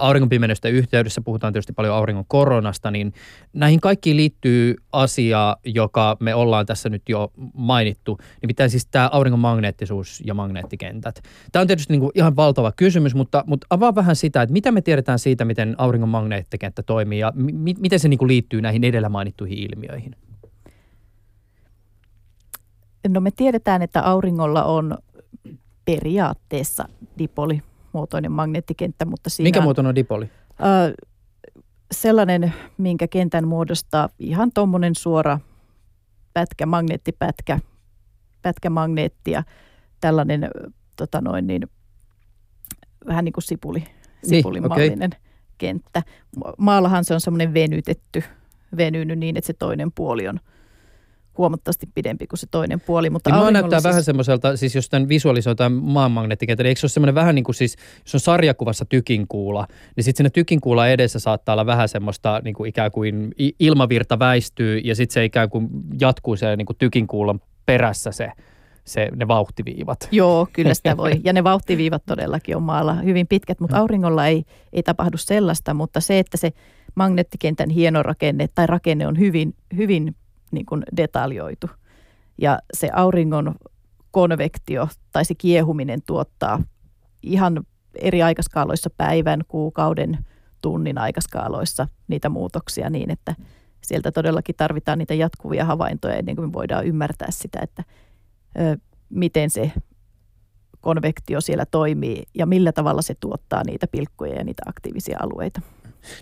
auringonpimennystä yhteydessä, puhutaan tietysti paljon auringon koronasta, niin näihin kaikkiin liittyy asia, joka me ollaan tässä nyt jo mainittu, nimittäin siis tämä auringon magneettisuus ja magneettikentät. Tämä on tietysti niin kuin ihan valtava kysymys, mutta, mutta avaa vähän sitä, että mitä me tiedetään siitä, miten auringon magneettikenttä toimii ja mi- miten se niin kuin liittyy näihin edellä mainittuihin ilmiöihin. No me tiedetään, että auringolla on periaatteessa dipolimuotoinen magneettikenttä, mutta siinä... Minkä muotoinen on dipoli? Äh, sellainen, minkä kentän muodostaa ihan tuommoinen suora pätkä, magneettipätkä, pätkä magneettia, tällainen tota noin niin, vähän niin kuin sipuli, sipulimallinen niin, okay. kenttä. Maallahan se on semmoinen venytetty, venynyt niin, että se toinen puoli on huomattavasti pidempi kuin se toinen puoli, mutta niin auringolla... näyttää siis... vähän semmoiselta, siis jos tämän visualisoidaan maanmagneettikenttä, niin eikö se ole semmoinen vähän niin kuin siis, jos on sarjakuvassa tykinkuula, niin sitten siinä tykinkuula edessä saattaa olla vähän semmoista niin kuin ikään kuin ilmavirta väistyy ja sitten se ikään kuin jatkuu siellä niin kuin tykinkuulan perässä se, se, ne vauhtiviivat. Joo, kyllä sitä voi. Ja ne vauhtiviivat todellakin on maalla hyvin pitkät, mutta auringolla ei, ei tapahdu sellaista, mutta se, että se magneettikentän hieno rakenne tai rakenne on hyvin, hyvin niin kuin detaljoitu. Ja se auringon konvektio tai se kiehuminen tuottaa ihan eri aikaskaaloissa päivän, kuukauden, tunnin aikaskaaloissa niitä muutoksia niin, että sieltä todellakin tarvitaan niitä jatkuvia havaintoja ennen kuin me voidaan ymmärtää sitä, että ö, miten se konvektio siellä toimii ja millä tavalla se tuottaa niitä pilkkuja ja niitä aktiivisia alueita.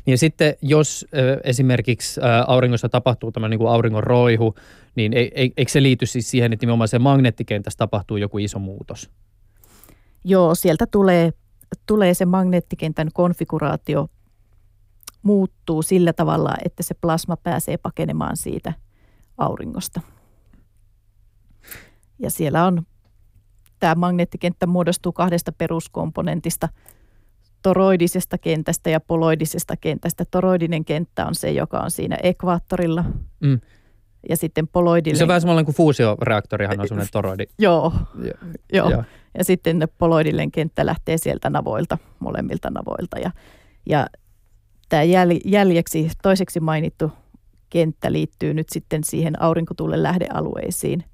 Ja sitten jos äh, esimerkiksi äh, auringossa tapahtuu tämä niin kuin auringon roihu, niin ei, ei, eikö se liity siis siihen, että nimenomaan se magneettikentässä tapahtuu joku iso muutos? Joo, sieltä tulee, tulee se magneettikentän konfiguraatio muuttuu sillä tavalla, että se plasma pääsee pakenemaan siitä auringosta. Ja siellä on, tämä magneettikenttä muodostuu kahdesta peruskomponentista, toroidisesta kentästä ja poloidisesta kentästä. Toroidinen kenttä on se, joka on siinä ekvaattorilla. Mm. Ja sitten poloidinen... Se on vähän samalla kuin fuusioreaktorihan on semmoinen toroidi. Joo. Ja, joo. Ja. ja sitten poloidinen kenttä lähtee sieltä navoilta, molemmilta navoilta. Ja, ja tämä jäl, jäljeksi toiseksi mainittu kenttä liittyy nyt sitten siihen aurinkotuulen lähdealueisiin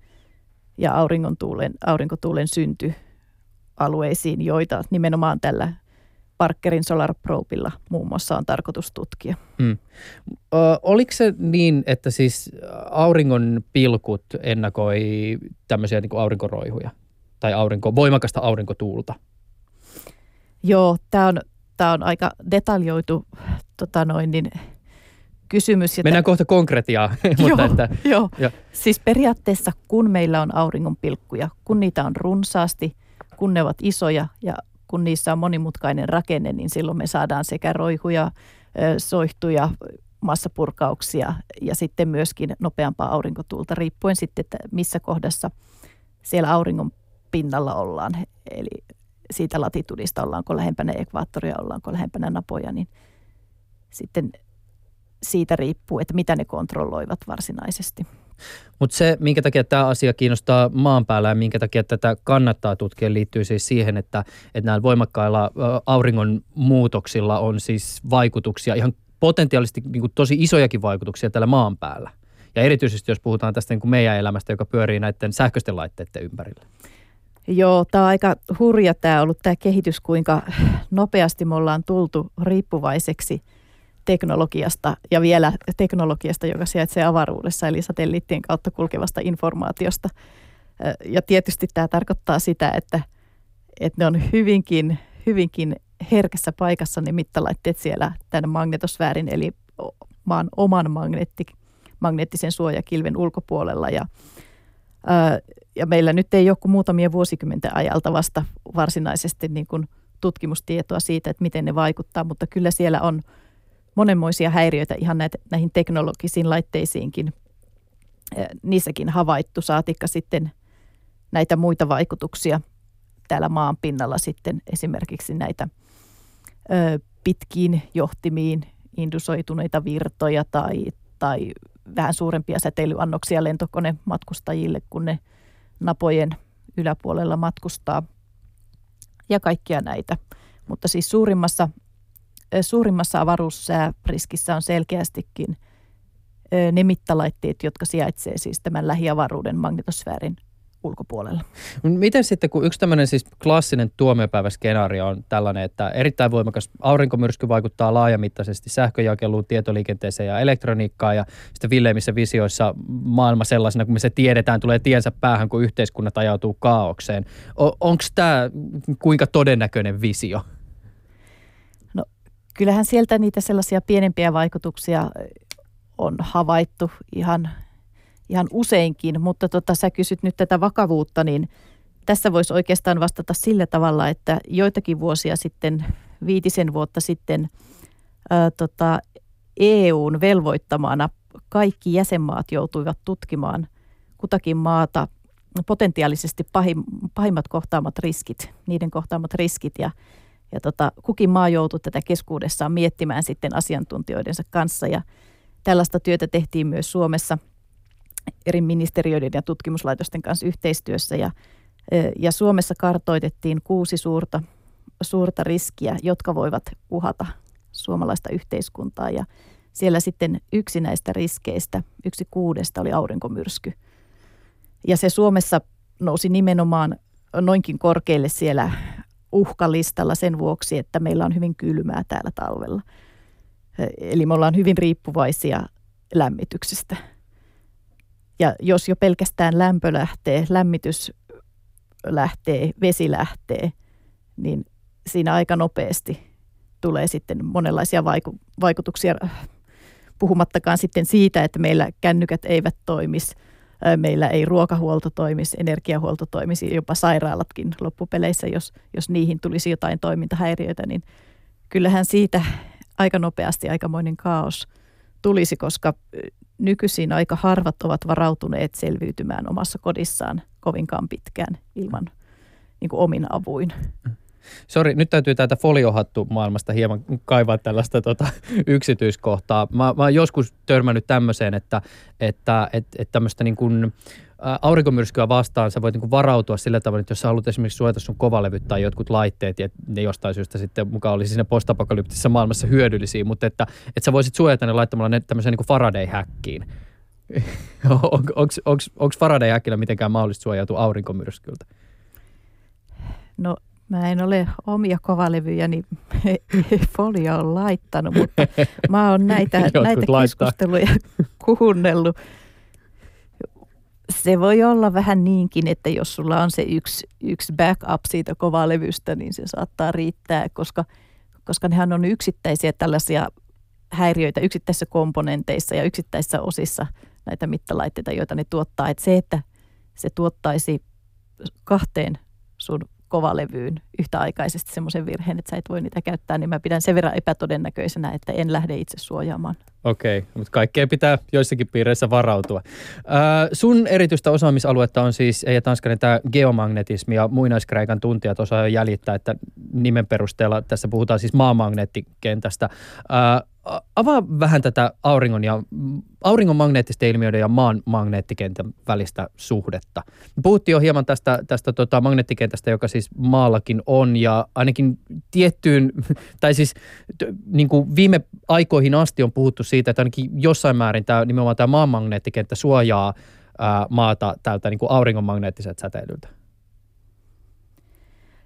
ja auringon tuulen, aurinkotuulen syntyalueisiin, joita nimenomaan tällä Parkerin Solar Probella muun muassa on tarkoitus tutkia. Mm. Ö, oliko se niin, että siis auringon pilkut ennakoi tämmöisiä niin kuin aurinkoroihuja tai aurinko, voimakasta aurinkotuulta? Joo, tämä on, tää on aika detaljoitu tota noin, niin, kysymys. Mennään t... kohta konkretiaan. Joo, että, jo. Jo. Siis periaatteessa kun meillä on auringon pilkkuja, kun niitä on runsaasti, kun ne ovat isoja ja kun niissä on monimutkainen rakenne, niin silloin me saadaan sekä roihuja, soihtuja, massapurkauksia ja sitten myöskin nopeampaa aurinkotuulta, riippuen sitten, että missä kohdassa siellä auringon pinnalla ollaan. Eli siitä latitudista, ollaanko lähempänä ekvaattoria, ollaanko lähempänä napoja, niin sitten siitä riippuu, että mitä ne kontrolloivat varsinaisesti. Mutta se, minkä takia tämä asia kiinnostaa maan päällä ja minkä takia tätä kannattaa tutkia, liittyy siis siihen, että, että näillä voimakkailla auringon muutoksilla on siis vaikutuksia, ihan potentiaalisesti niin kuin tosi isojakin vaikutuksia tällä maan päällä. Ja erityisesti, jos puhutaan tästä niin kuin meidän elämästä, joka pyörii näiden sähköisten laitteiden ympärillä. Joo, tämä on aika hurja tämä ollut tämä kehitys, kuinka nopeasti me ollaan tultu riippuvaiseksi teknologiasta ja vielä teknologiasta, joka sijaitsee avaruudessa, eli satelliittien kautta kulkevasta informaatiosta. Ja tietysti tämä tarkoittaa sitä, että, että ne on hyvinkin, hyvinkin herkässä paikassa ne mittalaitteet siellä tämän magnetosfäärin, eli maan oman magneetti, magneettisen suojakilven ulkopuolella. Ja, ja meillä nyt ei ole kuin muutamia vuosikymmentä ajalta vasta varsinaisesti niin kuin tutkimustietoa siitä, että miten ne vaikuttaa, mutta kyllä siellä on monenmoisia häiriöitä ihan näitä, näihin teknologisiin laitteisiinkin, niissäkin havaittu, saatikka sitten näitä muita vaikutuksia täällä maan pinnalla sitten esimerkiksi näitä ö, pitkiin johtimiin indusoituneita virtoja tai, tai vähän suurempia säteilyannoksia lentokonematkustajille, kun ne napojen yläpuolella matkustaa ja kaikkia näitä, mutta siis suurimmassa Suurimmassa avaruussääriskissä on selkeästikin ne mittalaitteet, jotka sijaitsee siis tämän lähiavaruuden magnetosfäärin ulkopuolella. Miten sitten, kun yksi tämmöinen siis klassinen tuomiopäiväskenaario on tällainen, että erittäin voimakas aurinkomyrsky vaikuttaa laajamittaisesti sähköjakeluun, tietoliikenteeseen ja elektroniikkaan, ja sitten villeimmissä visioissa maailma sellaisena, kun me se tiedetään, tulee tiensä päähän, kun yhteiskunnat ajautuu kaaokseen. Onko tämä kuinka todennäköinen visio? Kyllähän sieltä niitä sellaisia pienempiä vaikutuksia on havaittu ihan, ihan useinkin, mutta tota, sä kysyt nyt tätä vakavuutta, niin tässä voisi oikeastaan vastata sillä tavalla, että joitakin vuosia sitten, viitisen vuotta sitten ää, tota, E U:n velvoittamana kaikki jäsenmaat joutuivat tutkimaan kutakin maata potentiaalisesti pahim, pahimmat kohtaamat riskit, niiden kohtaamat riskit ja Ja tota, kukin maa joutui tätä keskuudessaan miettimään sitten asiantuntijoidensa kanssa ja tällaista työtä tehtiin myös Suomessa eri ministeriöiden ja tutkimuslaitosten kanssa yhteistyössä ja, ja Suomessa kartoitettiin kuusi suurta, suurta riskiä, jotka voivat uhata suomalaista yhteiskuntaa ja siellä sitten yksi näistä riskeistä, yksi kuudesta oli aurinkomyrsky ja se Suomessa nousi nimenomaan noinkin korkealle siellä uhkalistalla sen vuoksi, että meillä on hyvin kylmää täällä talvella. Eli me ollaan hyvin riippuvaisia lämmityksestä. Ja jos jo pelkästään lämpö lähtee, lämmitys lähtee, vesi lähtee, niin siinä aika nopeasti tulee sitten monenlaisia vaiku- vaikutuksia, puhumattakaan sitten siitä, että meillä kännykät eivät toimisi, meillä ei ruokahuolto toimisi, energiahuolto toimisi, jopa sairaalatkin loppupeleissä, jos, jos niihin tulisi jotain toimintahäiriöitä, niin kyllähän siitä aika nopeasti aikamoinen kaos tulisi, koska nykyisin aika harvat ovat varautuneet selviytymään omassa kodissaan kovinkaan pitkään ilman niin kuin omin avuin. Sori, nyt täytyy täältä foliohattu maailmasta hieman kaivaa tällaista tota, yksityiskohtaa. Mä, mä oon joskus törmännyt tämmöiseen, että, että et, et tämmöistä niin kuin aurinkomyrskyä vastaan sä voit niin kuin varautua sillä tavalla, että jos sä haluat esimerkiksi suojata sun kovalevyt tai jotkut laitteet, ja ne jostain syystä sitten mukaan olisi siinä postapokalyptisessa maailmassa hyödyllisiä, mutta että, että sä voisit suojata ne laittamalla ne tämmöiseen niin kuin Faraday-häkkiin. Onko Faraday-häkkillä mitenkään mahdollista suojautua aurinkomyrskyltä? No mä en ole omia kovalevyjäni folioon laittanut, mutta mä oon näitä, näitä keskusteluja kuunnellut. Se voi olla vähän niinkin, että jos sulla on se yksi, yksi backup siitä kovalevystä, niin se saattaa riittää, koska, koska nehän on yksittäisiä tällaisia häiriöitä yksittäisissä komponenteissa ja yksittäisissä osissa näitä mittalaitteita, joita ne tuottaa. Että se, että se tuottaisi kahteen sun kovalevyyn yhtäaikaisesti semmoisen virheen, että sä et voi niitä käyttää, niin mä pidän sen verran epätodennäköisenä, että en lähde itse suojaamaan. Okei, mutta kaikkeen pitää joissakin piireissä varautua. Äh, sun erityistä osaamisaluetta on siis Eija Tanskanen tämä geomagnetismi, ja muinaiskreikan tuntijat osaa jo jäljittää, että nimen perusteella tässä puhutaan siis maamagneettikentästä. Äh, avaa vähän tätä auringon ja auringon magneettisten ilmiöiden ja maan magneettikentän välistä suhdetta. Puhuttiin jo hieman tästä, tästä tota magneettikentästä, joka siis maallakin on, ja ainakin tiettyyn, tai siis niin kuin viime aikoihin asti on puhuttu siitä, että ainakin jossain määrin tämä, nimenomaan tämä maan magneettikenttä suojaa ää, maata tältä niin kuin auringon magneettiseltä säteilyltä.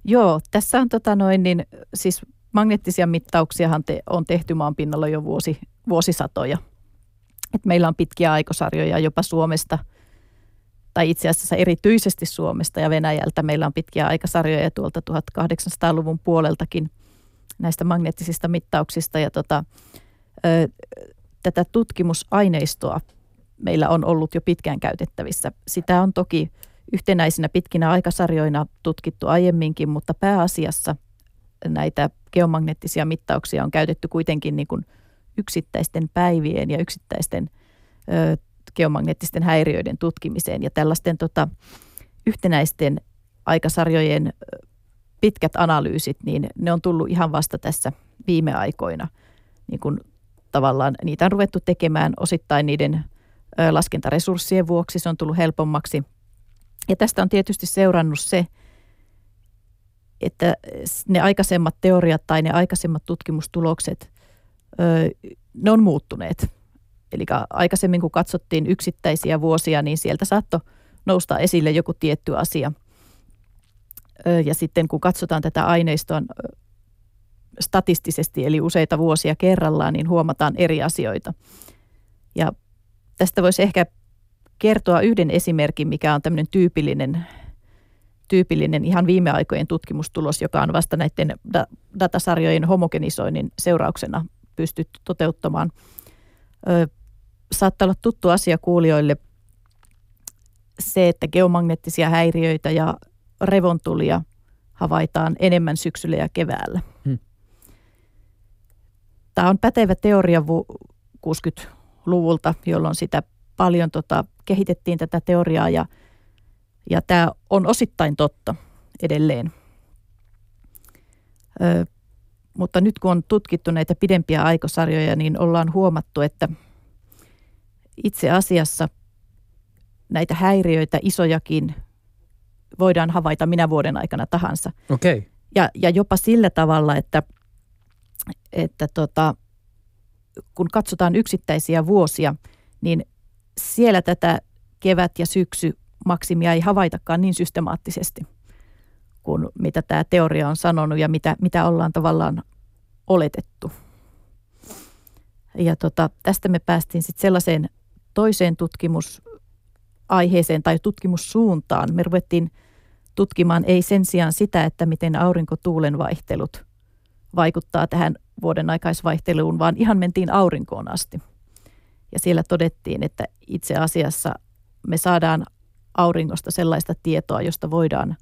Joo, tässä on tota noin, niin, siis magneettisia mittauksiahan te, on tehty maan pinnalla jo vuosi, vuosisatoja. Et meillä on pitkiä aikasarjoja jopa Suomesta, tai itse asiassa erityisesti Suomesta ja Venäjältä. Meillä on pitkiä aikasarjoja tuolta tuhatkahdeksansataaluvun puoleltakin näistä magneettisista mittauksista. Ja tota, ö, tätä tutkimusaineistoa meillä on ollut jo pitkään käytettävissä. Sitä on toki yhtenäisinä pitkinä aikasarjoina tutkittu aiemminkin, mutta pääasiassa näitä geomagneettisia mittauksia on käytetty kuitenkin niin kuin yksittäisten päivien ja yksittäisten ö, geomagneettisten häiriöiden tutkimiseen. Ja tällaisten tota, yhtenäisten aikasarjojen pitkät analyysit, niin ne on tullut ihan vasta tässä viime aikoina. Niin kun tavallaan niitä on ruvettu tekemään osittain niiden ö, laskentaresurssien vuoksi. Se on tullut helpommaksi. Ja tästä on tietysti seurannut se, että ne aikaisemmat teoriat tai ne aikaisemmat tutkimustulokset, ö, ne on muuttuneet. Eli aikaisemmin, kun katsottiin yksittäisiä vuosia, niin sieltä saattoi nousta esille joku tietty asia. Ja sitten kun katsotaan tätä aineistoa statistisesti, eli useita vuosia kerrallaan, niin huomataan eri asioita. Ja tästä voisi ehkä kertoa yhden esimerkin, mikä on tämmöinen tyypillinen, tyypillinen ihan viime aikojen tutkimustulos, joka on vasta näiden datasarjojen homogenisoinnin seurauksena pystytty toteuttamaan. Ö, saattaa olla tuttu asia kuulijoille se, että geomagneettisia häiriöitä ja revontulia havaitaan enemmän syksyllä ja keväällä. Hmm. Tämä on pätevä teoria kuusikymmentäluvulta, jolloin sitä paljon tota, kehitettiin tätä teoriaa ja, ja tämä on osittain totta edelleen. Ö, Mutta nyt kun on tutkittu näitä pidempiä aikasarjoja, niin ollaan huomattu, että itse asiassa näitä häiriöitä, isojakin, voidaan havaita minä vuoden aikana tahansa. Okay. Ja, ja jopa sillä tavalla, että, että tota, kun katsotaan yksittäisiä vuosia, niin siellä tätä kevät- ja syksy-maksimia ei havaitakaan niin systemaattisesti kuin mitä tämä teoria on sanonut ja mitä, mitä ollaan tavallaan oletettu. Ja tota, tästä me päästiin sitten sellaiseen toiseen tutkimusaiheeseen tai tutkimussuuntaan. Me ruvettiin tutkimaan ei sen sijaan sitä, että miten aurinkotuulen vaihtelut vaikuttaa tähän vuoden aikaisvaihteluun, vaan ihan mentiin aurinkoon asti. Ja siellä todettiin, että itse asiassa me saadaan auringosta sellaista tietoa, josta voidaan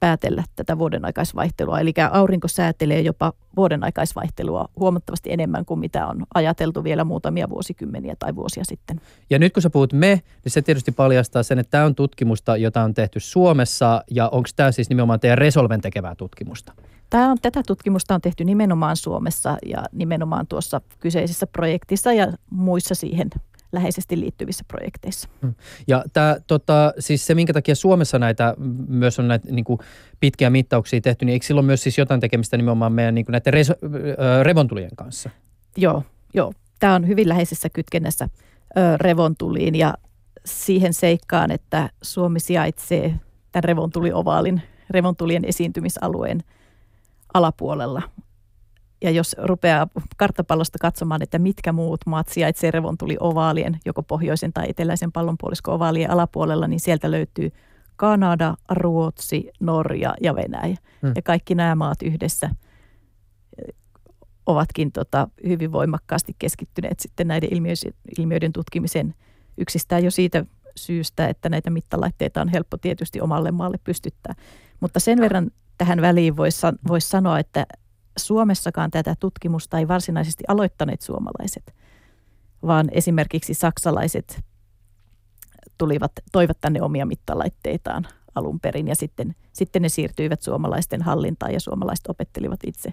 päätellä tätä vuodenaikaisvaihtelua. Eli aurinko säätelee jopa vuodenaikaisvaihtelua huomattavasti enemmän kuin mitä on ajateltu vielä muutamia vuosikymmeniä tai vuosia sitten. Ja nyt kun sä puhut me, niin se tietysti paljastaa sen, että tämä on tutkimusta, jota on tehty Suomessa, ja onko tämä siis nimenomaan teidän Resolven tekevää tutkimusta? Tämä on, tätä tutkimusta on tehty nimenomaan Suomessa ja nimenomaan tuossa kyseisessä projektissa ja muissa siihen läheisesti liittyvissä projekteissa. Ja tämä, tota, siis se, minkä takia Suomessa näitä myös on näitä niin kuin pitkiä mittauksia tehty, niin eikö silloin myös siis jotain tekemistä nimenomaan meidän niin kuin näiden res, äh, revontulien kanssa? Joo, joo. Tämä on hyvin läheisessä kytkennässä äh, revontuliin ja siihen seikkaan, että Suomi sijaitsee tämän revontuliovaalin, revontulien esiintymisalueen alapuolella. Ja jos rupeaa karttapallosta katsomaan, että mitkä muut maat sijaitsee revontuli-ovaalien, joko pohjoisen tai eteläisen pallonpuolisko-ovaalien alapuolella, niin sieltä löytyy Kanada, Ruotsi, Norja ja Venäjä. Hmm. Ja kaikki nämä maat yhdessä ovatkin tota, hyvin voimakkaasti keskittyneet sitten näiden ilmiöiden tutkimiseen yksistään jo siitä syystä, että näitä mittalaitteita on helppo tietysti omalle maalle pystyttää. Mutta sen verran tähän väliin voisi vois sanoa, että Suomessakaan tätä tutkimusta ei varsinaisesti aloittaneet suomalaiset, vaan esimerkiksi saksalaiset tulivat, toivat tänne omia mittalaitteitaan alun perin ja sitten, sitten ne siirtyivät suomalaisten hallintaan ja suomalaiset opettelivat itse,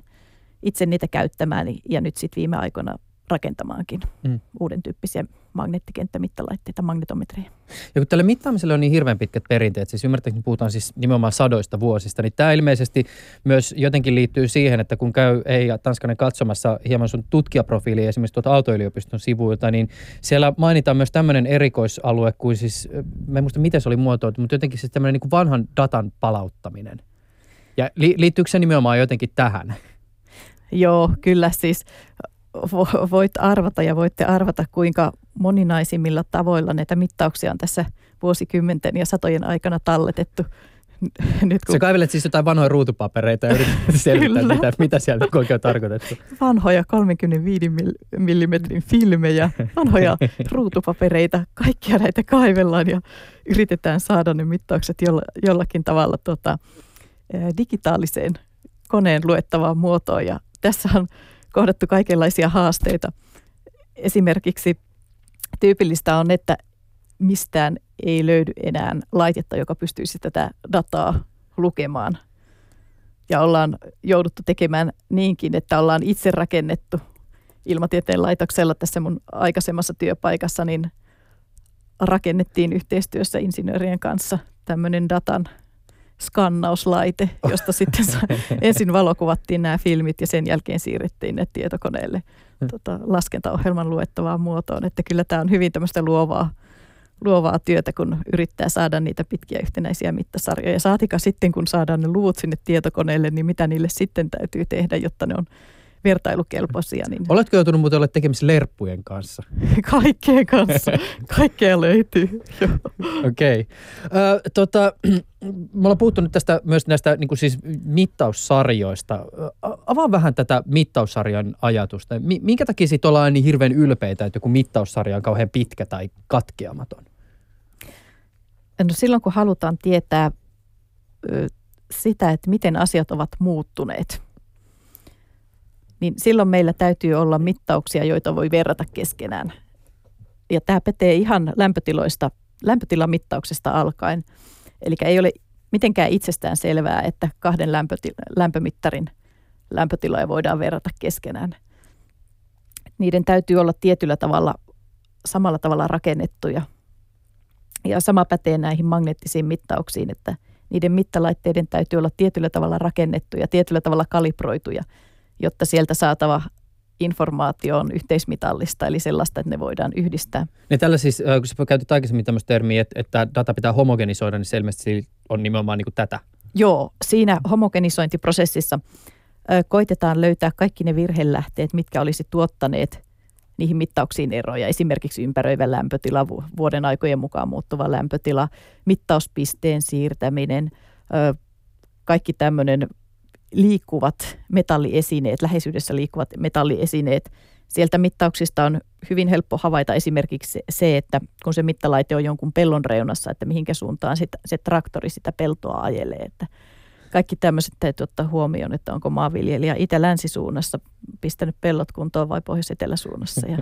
itse niitä käyttämään ja nyt sitten viime aikoina rakentamaankin mm. uuden tyyppisiä magneettikenttämittalaitteita, magnetometreja. Ja kun tälle mittaamiselle on niin hirveän pitkät perinteet, siis ymmärtääkseni puhutaan siis nimenomaan sadoista vuosista, niin tämä ilmeisesti myös jotenkin liittyy siihen, että kun käy Eija Tanskanen katsomassa hieman sun tutkijaprofiiliä esimerkiksi tuolta Aalto-yliopiston sivuilta, niin siellä mainitaan myös tämmöinen erikoisalue kuin siis, mä en muista miten se oli muotoiltu, mutta jotenkin siis tämmöinen niin kuin vanhan datan palauttaminen. Ja li- liittyykö se nimenomaan jotenkin tähän? Joo, kyllä siis. Voit arvata ja voitte arvata, kuinka moninaisimmilla tavoilla näitä mittauksia on tässä vuosikymmenten ja satojen aikana talletettu. Nyt kun... Sä kaivelet siis jotain vanhoja ruutupapereita ja yrität selvittää, mitä, mitä siellä oikein on tarkoitettu. Vanhoja kolmekymmentäviisi millimetrin filmejä, vanhoja ruutupapereita, kaikkia näitä kaivellaan ja yritetään saada ne mittaukset jollakin tavalla tuota, digitaaliseen koneen luettavaan muotoon. Ja tässä on kohdattu kaikenlaisia haasteita. Esimerkiksi tyypillistä on, että mistään ei löydy enää laitetta, joka pystyisi tätä dataa lukemaan. Ja ollaan jouduttu tekemään niinkin, että ollaan itse rakennettu Ilmatieteen laitoksella tässä mun aikaisemmassa työpaikassa, niin rakennettiin yhteistyössä insinöörien kanssa tämmöinen datan skannauslaite, josta sitten ensin valokuvattiin nämä filmit ja sen jälkeen siirrettiin ne tietokoneelle tota, laskentaohjelman luettavaan muotoon. Että kyllä tämä on hyvin tämmöistä luovaa, luovaa työtä, kun yrittää saada niitä pitkiä yhtenäisiä mittasarjoja. Saatika sitten, kun saadaan ne luvut sinne tietokoneelle, niin mitä niille sitten täytyy tehdä, jotta ne on vertailukelpoisia. Niin... Oletko joutunut muuten olla tekemisissä lerppujen kanssa? Kaikkeen kanssa. Kaikkea löytyy. Okei. Okay. Äh, tota, me ollaan puhuttu nyt tästä, myös näistä niin kuin siis mittaussarjoista. Avaa vähän tätä mittaussarjan ajatusta. Minkä takia siitä ollaan niin hirveän ylpeitä, että joku mittaussarja on kauhean pitkä tai katkeamaton? No silloin, kun halutaan tietää sitä, että miten asiat ovat muuttuneet, niin silloin meillä täytyy olla mittauksia, joita voi verrata keskenään. Ja tämä pätee ihan lämpötiloista, lämpötilamittauksesta alkaen. Eli ei ole mitenkään itsestään selvää, että kahden lämpötil- lämpömittarin lämpötiloja voidaan verrata keskenään. Niiden täytyy olla tietyllä tavalla, samalla tavalla rakennettuja. Ja sama pätee näihin magneettisiin mittauksiin, että niiden mittalaitteiden täytyy olla tietyllä tavalla rakennettuja, tietyllä tavalla kalibroituja, jotta sieltä saatava informaatio on yhteismitallista, eli sellaista, että ne voidaan yhdistää. Ne tällä siis, kun sä käytit aikaisemmin tämmöistä termiä, että, että data pitää homogenisoida, niin se ilmeisesti on nimenomaan niin kuin tätä. Joo, siinä homogenisointiprosessissa koitetaan löytää kaikki ne virhelähteet, mitkä olisi tuottaneet niihin mittauksiin eroja. Esimerkiksi ympäröivä lämpötila, vuoden aikojen mukaan muuttuva lämpötila, mittauspisteen siirtäminen, kaikki tämmöinen liikkuvat metalliesineet, läheisyydessä liikkuvat metalliesineet. Sieltä mittauksista on hyvin helppo havaita esimerkiksi se, että kun se mittalaite on jonkun pellon reunassa, että mihinkä suuntaan sit, se traktori sitä peltoa ajelee. Että kaikki tämmöiset täytyy ottaa huomioon, että onko maanviljelijä itä-länsisuunnassa pistänyt pellot kuntoon vai pohjois-eteläsuunnassa. Ja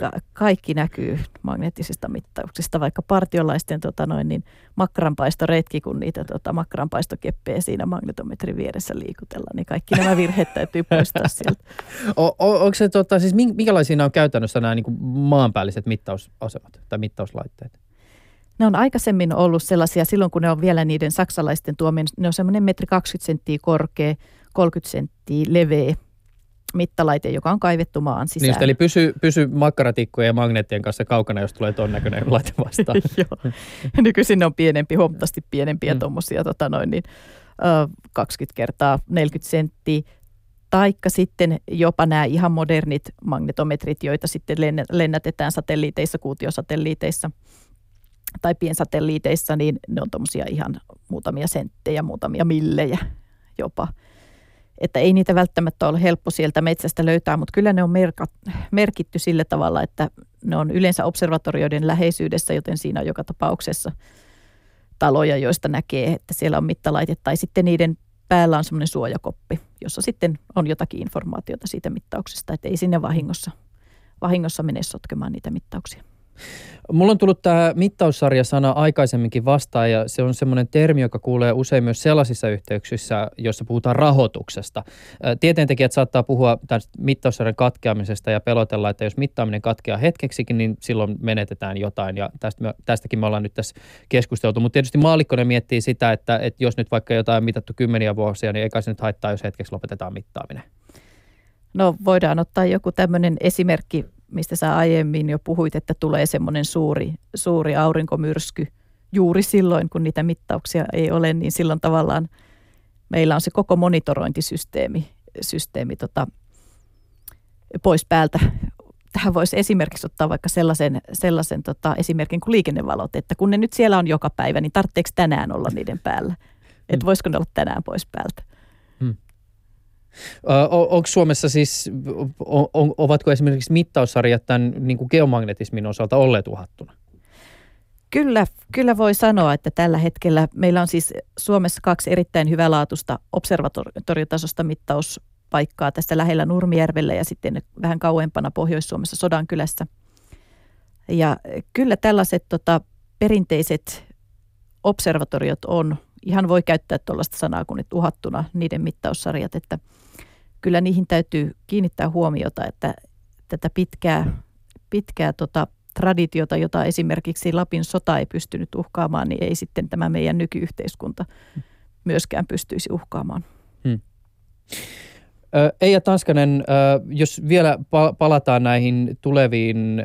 Ka- kaikki näkyy magneettisista mittauksista, vaikka partiolaisten tota noin, niin makkaranpaistoretki, kun niitä tota, makkaranpaistokeppejä siinä magnetometrin vieressä liikutellaan, niin kaikki nämä virheet täytyy poistaa sieltä. O- onko se, tota, siis minkälaisia nämä on käytännössä nämä niin kuin maanpäälliset mittausasemat tai mittauslaitteet? Ne on aikaisemmin ollut sellaisia, silloin kun ne on vielä niiden saksalaisten tuomien, ne on semmoinen metri kaksikymmentä senttiä korkea, kolmekymmentä senttiä leveä mittalaite, joka on kaivettu maan sisään. Niin, eli pysy, pysy makkaratikkojen ja magneettien kanssa kaukana, jos tulee ton näköinen laite vastaan. Joo. Nykyisin ne on pienempi, huomattavasti pienempiä, mm. tuommoisia tota noin niin, kaksikymmentä kertaa neljäkymmentä senttiä. Taikka sitten jopa nämä ihan modernit magnetometrit, joita sitten lennätetään satelliiteissa, kuutiosatelliiteissa tai piensatelliiteissa, niin ne on tuommoisia ihan muutamia senttejä, muutamia millejä jopa. Että ei niitä välttämättä ole helppo sieltä metsästä löytää, mutta kyllä ne on merkitty sillä tavalla, että ne on yleensä observatorioiden läheisyydessä, joten siinä on joka tapauksessa taloja, joista näkee, että siellä on mittalaite, tai sitten niiden päällä on semmoinen suojakoppi, jossa sitten on jotakin informaatiota siitä mittauksesta, että ei sinne vahingossa, vahingossa mene sotkemaan niitä mittauksia. Mulla on tullut tämä mittaussarja-sana aikaisemminkin vastaan, ja se on semmoinen termi, joka kuulee usein myös sellaisissa yhteyksissä, joissa puhutaan rahoituksesta. Tieteentekijät saattaa puhua tämän mittaussarjan katkeamisesta ja pelotella, että jos mittaaminen katkeaa hetkeksikin, niin silloin menetetään jotain, ja tästä me, tästäkin me ollaan nyt tässä keskusteltu. Mutta tietysti maallikkona miettii sitä, että, että jos nyt vaikka jotain on mitattu kymmeniä vuosia, niin eikä se nyt haittaa, jos hetkeksi lopetetaan mittaaminen. No voidaan ottaa joku tämmöinen esimerkki, mistä sä aiemmin jo puhuit, että tulee semmoinen suuri, suuri aurinkomyrsky juuri silloin, kun niitä mittauksia ei ole, niin silloin tavallaan meillä on se koko monitorointisysteemi systeemi, tota, pois päältä. Tähän voisi esimerkiksi ottaa vaikka sellaisen, sellaisen tota, esimerkin kuin liikennevalot, että kun ne nyt siellä on joka päivä, niin tarvitseeko tänään olla niiden päällä? Että voisiko ne olla tänään pois päältä? Onko Suomessa siis, on, ovatko esimerkiksi mittaussarjat tämän niin kuin geomagnetismin osalta olleet uhattuna? Kyllä, kyllä voi sanoa, että tällä hetkellä meillä on siis Suomessa kaksi erittäin hyvälaatuista observatoriotasosta mittauspaikkaa tässä lähellä Nurmijärvellä ja sitten vähän kauempana Pohjois-Suomessa Sodankylässä. Ja kyllä tällaiset tota, perinteiset observatoriot on, ihan voi käyttää tuollaista sanaa kuin nyt uhattuna niiden mittaussarjat, että kyllä niihin täytyy kiinnittää huomiota, että tätä pitkää, pitkää tota traditiota, jota esimerkiksi Lapin sota ei pystynyt uhkaamaan, niin ei sitten tämä meidän nykyyhteiskunta myöskään pystyisi uhkaamaan. Hmm. Eija Tanskanen, jos vielä palataan näihin tuleviin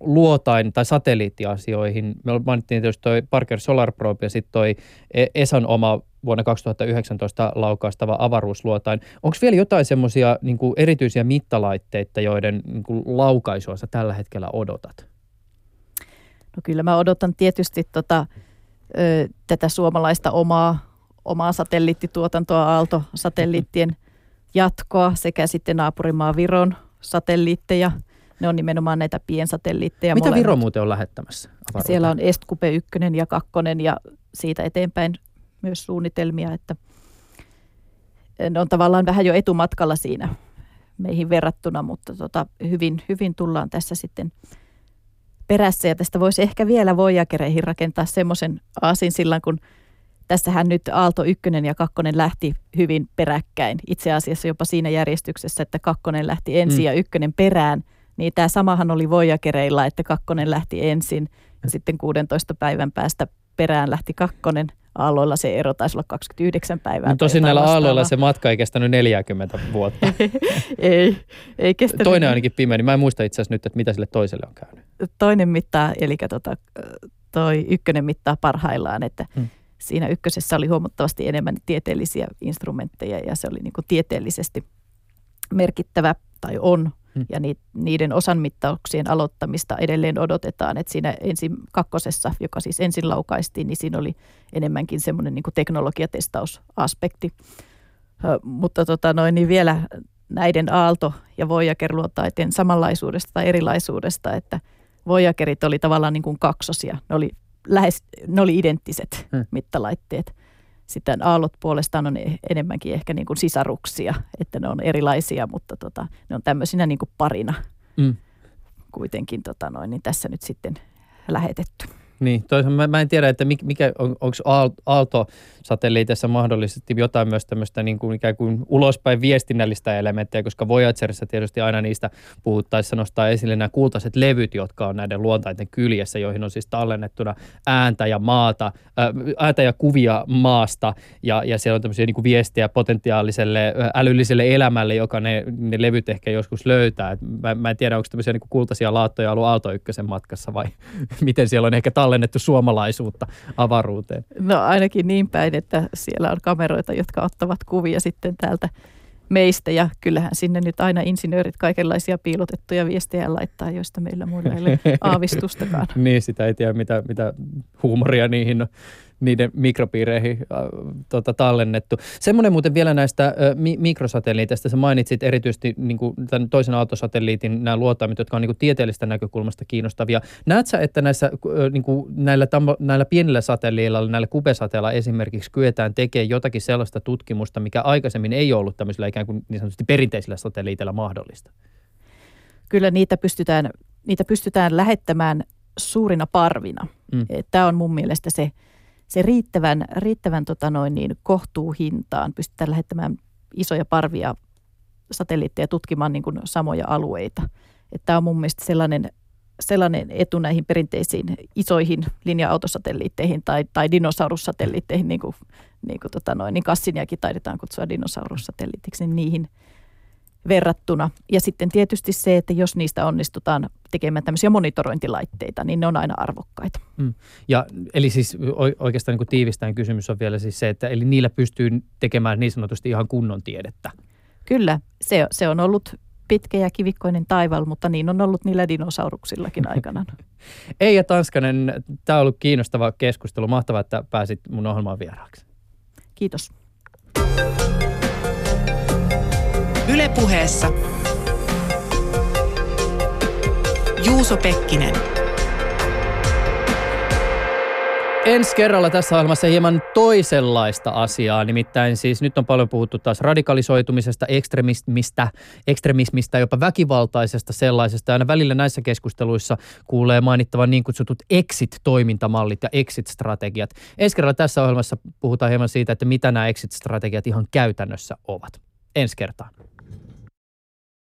luotain- tai satelliittiasioihin. Me mainittiin tietysti toi Parker Solar Probe ja sitten toi E S A:n oma vuonna kaksituhattayhdeksäntoista laukaistava avaruusluotain. Onko vielä jotain semmoisia niin kuin erityisiä mittalaitteita, joiden niin kuin laukaisua sä tällä hetkellä odotat? No kyllä mä odotan tietysti tota, ö, tätä suomalaista omaa, omaa satelliittituotantoa Aalto-satelliittien jatkoa sekä sitten naapurimaa Viron satelliitteja. Ne on nimenomaan näitä piensatelliitteja. Mitä molemmat. Viro muuten on lähettämässä? Avaruuteen? Siellä on Estcoupe yksi ja kaksi ja siitä eteenpäin myös suunnitelmia, että ne on tavallaan vähän jo etumatkalla siinä meihin verrattuna, mutta tota, hyvin, hyvin tullaan tässä sitten perässä. Ja tästä voisi ehkä vielä Voyagereihin rakentaa semmoisen aasinsillan, kun tässähän nyt Aalto yksi ja kaksi lähti hyvin peräkkäin. Itse asiassa jopa siinä järjestyksessä, että kaksi lähti ensin mm. ja yksi perään. Niin tämä samahan oli Voyagereilla, että kaksi lähti ensin ja sitten kuudentoista päivän päästä perään lähti kaksi. Aalloilla se ero taisi olla kaksikymmentäyhdeksän päivää. No tosin näillä aalloilla se matka ei kestänyt neljäkymmentä vuotta. ei, ei kestänyt. Toinen ainakin pimeä, niin mä en muista itse asiassa nyt, että mitä sille toiselle on käynyt. Toinen mittaa, eli tota, toi ykkönen mittaa parhaillaan, että hmm. siinä ykkösessä oli huomattavasti enemmän tieteellisiä instrumentteja ja se oli niin kuin tieteellisesti merkittävä tai on. Hmm. Ja niiden osan mittauksien aloittamista edelleen odotetaan, että siinä ensin kakkosessa, joka siis ensin laukaistiin, niin siinä oli enemmänkin semmoinen niin kuin teknologiatestausaspekti. Ö, mutta tota noin, niin vielä näiden Aalto- ja Voyager-luotaiden samanlaisuudesta tai erilaisuudesta, että Voyagerit oli tavallaan niin kuin kaksosia. Ne oli, lähes, ne oli identtiset hmm. mittalaitteet. Sitten aallot puolestaan on enemmänkin ehkä niin kuin sisaruksia, että ne on erilaisia, mutta tota, ne on tämmöisinä niin kuin parina mm. kuitenkin tota noin, niin tässä nyt sitten lähetetty. Niin, toisaalta mä, mä en tiedä, että mikä on, onko Aalto-satelliitissa mahdollisesti jotain myös tämmöistä niin kuin ikään kuin ulospäin viestinnällistä elementtiä, koska Voyagerissa tietysti aina niistä puhuttaessa nostaa esille nämä kultaiset levyt, jotka on näiden luontaiden kyljessä, joihin on siis tallennettuna ääntä ja maata, ääntä ja kuvia maasta, ja, ja siellä on tämmöisiä niin kuin viestiä potentiaaliselle älylliselle elämälle, joka ne, ne levyt ehkä joskus löytää. Et mä, mä en tiedä, onko tämmöisiä niin kuin kultaisia laattoja ollut Aalto-ykkösen matkassa vai miten siellä on ehkä tallennettuna tallennettu suomalaisuutta avaruuteen. No ainakin niin päin, että siellä on kameroita, jotka ottavat kuvia sitten täältä meistä, ja kyllähän sinne nyt aina insinöörit kaikenlaisia piilotettuja viestejä laittaa, joista meillä muilla ei ole aavistustakaan. Niin, sitä ei tiedä, mitä, mitä huumoria niihin on. Niiden mikropiireihin äh, tota, tallennettu. Semmoinen muuten vielä näistä äh, mi- mikrosatelliiteista. Sä mainitsit erityisesti niin kuin tämän toisen aaltosatelliitin nämä luotaimet, jotka on niin kuin tieteellisestä näkökulmasta kiinnostavia. Näet sä, että näissä, äh, niin kuin näillä, tam- näillä pienillä satelliilla, näillä kubesateilla esimerkiksi kyetään tekemään jotakin sellaista tutkimusta, mikä aikaisemmin ei ollut tämmöisillä ikään kuin niin sanotusti perinteisillä satelliiteilla mahdollista? Kyllä niitä pystytään, niitä pystytään lähettämään suurina parvina. Mm. Tämä on mun mielestä se Se riittävän, riittävän tota noin, niin kohtuuhintaan pystytään lähettämään isoja parvia satelliitteja tutkimaan niin kuin samoja alueita. Tämä on mun mielestä sellainen, sellainen etu näihin perinteisiin isoihin linja-autosatelliitteihin tai, tai dinosaurussatelliitteihin, niin kuin, niin kuin tota noin, niin Cassiniakin taidetaan kutsua dinosaurussatelliitiksi, niin niihin verrattuna. Ja sitten tietysti se, että jos niistä onnistutaan tekemään tämmöisiä monitorointilaitteita, niin ne on aina arvokkaita. Mm. Ja, eli siis oikeastaan niin kuin tiivistäen kysymys on vielä siis se, että eli niillä pystyy tekemään niin sanotusti ihan kunnon tiedettä. Kyllä, se, se on ollut pitkä ja kivikkoinen taival, mutta niin on ollut niillä dinosauruksillakin aikanaan. Eija Tanskanen, tämä on ollut kiinnostava keskustelu. Mahtavaa, että pääsit mun ohjelmaan vieraaksi. Kiitos. Yle Puheessa Juuso Pekkinen. Ensi kerralla tässä ohjelmassa hieman toisenlaista asiaa, nimittäin siis nyt on paljon puhuttu taas radikalisoitumisesta, ekstremismistä, ekstremismistä, jopa väkivaltaisesta sellaisesta. Aina välillä näissä keskusteluissa kuulee mainittavan niin kutsutut exit-toimintamallit ja exit-strategiat. Ensi kerralla tässä ohjelmassa puhutaan hieman siitä, että mitä nämä exit-strategiat ihan käytännössä ovat. Ensi kertaan.